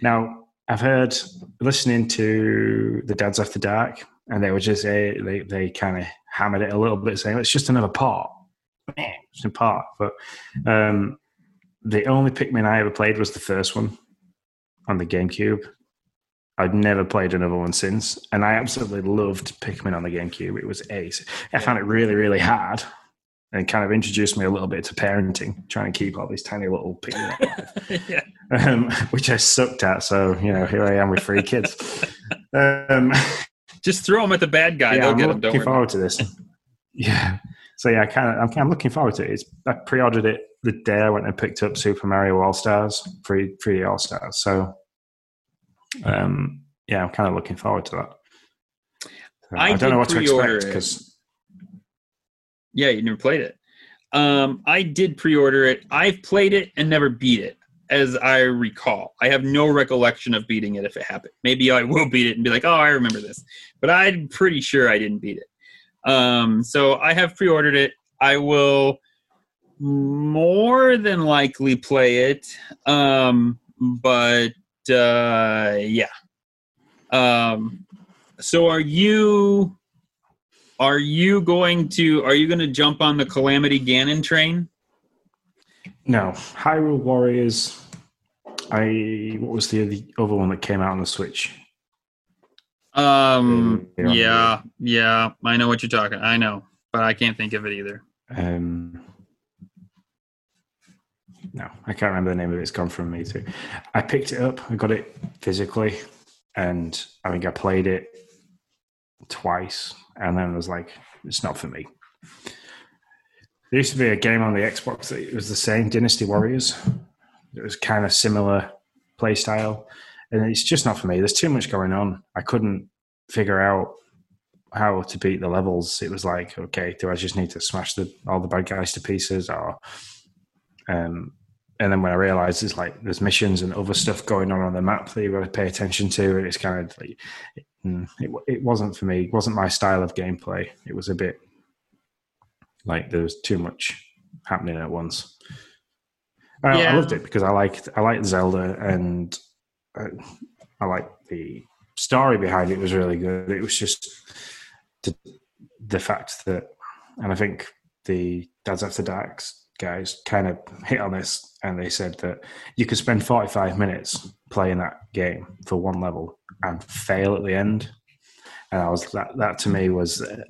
Now, I've heard, listening to the Dads After Dark, and they were just, uh, they, they kind of hammered it a little bit, saying, it's just another part. It's a part. But um, the only Pikmin I ever played was the first one on the GameCube. I've never played another one since, and I absolutely loved Pikmin on the GameCube. It was ace. I found it really, really hard, and kind of introduced me a little bit to parenting, trying to keep all these tiny little Pikmin alive, yeah. um, which I sucked at. So you know, here I am with three kids. Um, Just throw them at the bad guy; yeah, they'll I'm get them. Don't worry. Looking forward to this. Yeah. So yeah, I kind of, I'm, I'm looking forward to it. It's, I pre-ordered it the day I went and picked up Super Mario All Stars, free, free All Stars. So. Um, yeah, I'm kind of looking forward to that. So I, I don't know what to expect because. Yeah, you never played it. Um, I did pre-order it. I've played it and never beat it, as I recall. I have no recollection of beating it if it happened. Maybe I will beat it and be like, oh, I remember this. But I'm pretty sure I didn't beat it. Um, so I have pre-ordered it. I will more than likely play it. Um, but... Uh, yeah. Um, so are you, are you going to, are you going to jump on the Calamity Ganon train? No, Hyrule Warriors. I what was the, the other one that came out on the Switch? Um. Um yeah, yeah. I know what you're talking. I know, but I can't think of it either. Um. No, I can't remember the name of it. It's gone from me too. I picked it up. I got it physically, and I think I played it twice, and then I was like, "It's not for me." There used to be a game on the Xbox that it was the same, Dynasty Warriors. It was kind of similar play style, and it's just not for me. There's too much going on. I couldn't figure out how to beat the levels. It was like, okay, do I just need to smash the, all the bad guys to pieces? Or, um, and then when I realized it's like there's missions and other stuff going on on the map that you've got to pay attention to, and it's kind of like, it, it wasn't for me. It wasn't my style of gameplay. It was a bit like there was too much happening at once. I, yeah. I loved it because I liked I liked Zelda, and I, I liked the story behind it. It was really good. It was just the, the fact that, and I think the Dads After Dark guys kind of hit on this, and they said that you could spend forty-five minutes playing that game for one level and fail at the end. And I was that that to me was uh,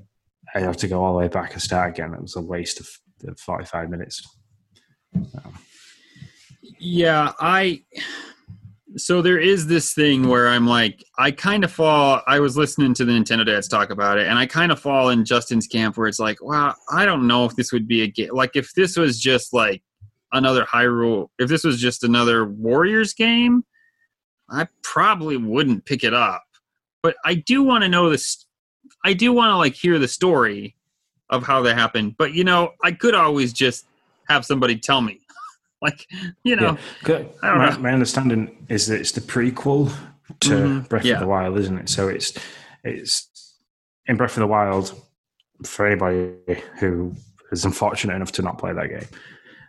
I have to go all the way back and start again. It was a waste of the forty-five minutes. Um, Yeah, I, so there is this thing where I'm like, I kind of fall, I was listening to the Nintendo Dads talk about it, and I kind of fall in Justin's camp where it's like, wow, I don't know if this would be a game, like if this was just like another Hyrule, if this was just another Warriors game, I probably wouldn't pick it up. But I do want to know this, I do want to like hear the story of how that happened. But you know, I could always just have somebody tell me. Like, you know, yeah. I don't my, know. My understanding is that it's the prequel to mm-hmm. Breath yeah. of the Wild, isn't it? So it's it's in Breath of the Wild, for anybody who is unfortunate enough to not play that game.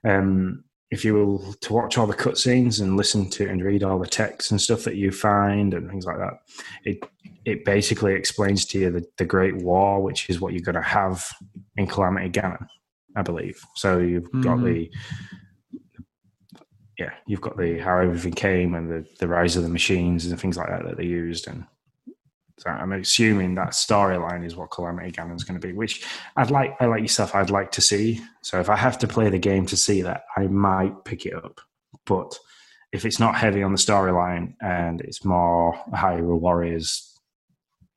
Um, if you will, to watch all the cutscenes and listen to and read all the text and stuff that you find and things like that, it it basically explains to you the, the Great War, which is what you're going to have in Calamity Ganon, I believe. So you've mm-hmm. got the... Yeah, you've got the how everything came and the, the rise of the machines and things like that that they used. And so I'm assuming that storyline is what Calamity Ganon's going to be, which I'd like, I like yourself, I'd like to see. So if I have to play the game to see that, I might pick it up. But if it's not heavy on the storyline and it's more Hyrule Warriors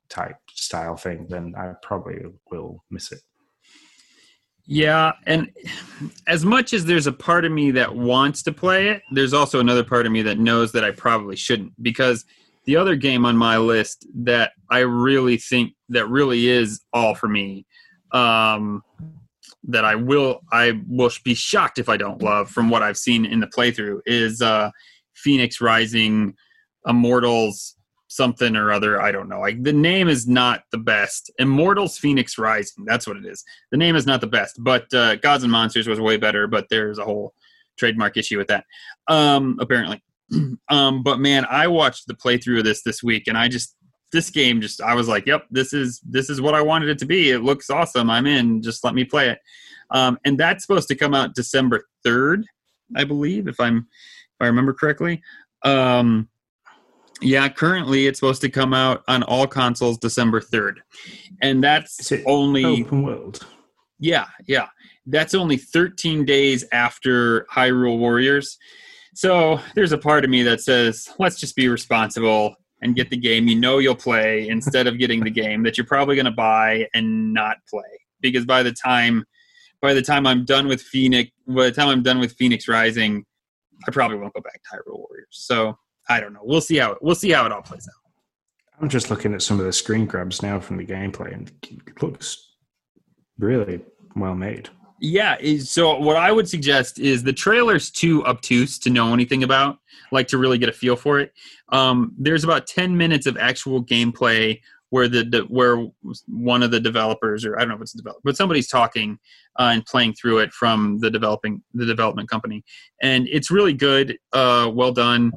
type style thing, then I probably will miss it. Yeah, and as much as there's a part of me that wants to play it, there's also another part of me that knows that I probably shouldn't, because the other game on my list that I really think that really is all for me, um, that I will I will be shocked if I don't love from what I've seen in the playthrough, is uh, Phoenix Rising Immortals something or other. I don't know. Like, the name is not the best. Immortals Phoenix Rising, that's what it is. The name is not the best, but uh, Gods and Monsters was way better, but there's a whole trademark issue with that, um, apparently. um, but man, I watched the playthrough of this this week, and I just, this game just, I was like, yep, this is this is what I wanted it to be. It looks awesome. I'm in. Just let me play it. Um, and that's supposed to come out December third, I believe, if I'm if I remember correctly. Um Yeah, currently it's supposed to come out on all consoles December third. And that's only open world. Yeah, yeah. That's only thirteen days after Hyrule Warriors. So there's a part of me that says, let's just be responsible and get the game you know you'll play instead of getting the game that you're probably going to buy and not play. Because by the time by the time I'm done with Phoenix by the time I'm done with Phoenix Rising, I probably won't go back to Hyrule Warriors. So I don't know. We'll see how it, we'll see how it all plays out. I'm just looking at some of the screen grabs now from the gameplay, and it looks really well made. Yeah. So what I would suggest is the trailer's too obtuse to know anything about, like to really get a feel for it. Um, there's about ten minutes of actual gameplay where the, the where one of the developers, or I don't know if it's a developer, but somebody's talking uh, and playing through it from the developing the development company, and it's really good. Uh, well done.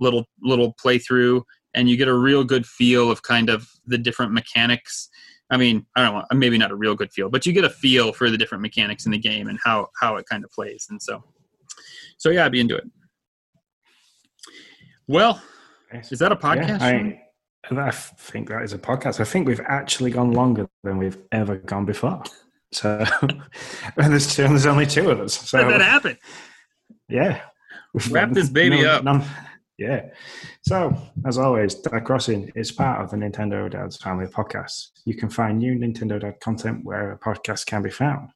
little little playthrough, and you get a real good feel of kind of the different mechanics. I mean, I don't know, maybe not a real good feel, but you get a feel for the different mechanics in the game and how how it kind of plays. And so So yeah, I'd be into it. Well, is that a podcast? Yeah, I, I think that is a podcast. I think we've actually gone longer than we've ever gone before. So and there's, two, there's only two of us. So how did that happen? Yeah. We've Wrap this baby none, up. None, yeah. So, as always, Dad Crossing is part of the Nintendo Dads family of podcasts. You can find new Nintendo Dad content where a podcast can be found.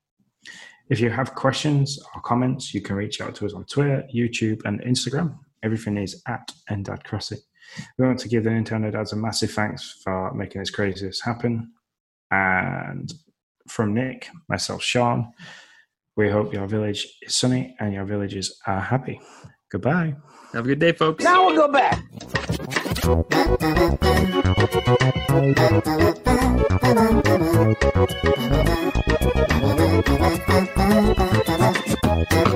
If you have questions or comments, you can reach out to us on Twitter, YouTube, and Instagram. Everything is at Dad Crossing. We want to give the Nintendo Dads a massive thanks for making this craziness happen. And from Nick, myself, Sean, we hope your village is sunny and your villages are happy. Goodbye. Have a good day, folks. Now we'll go back.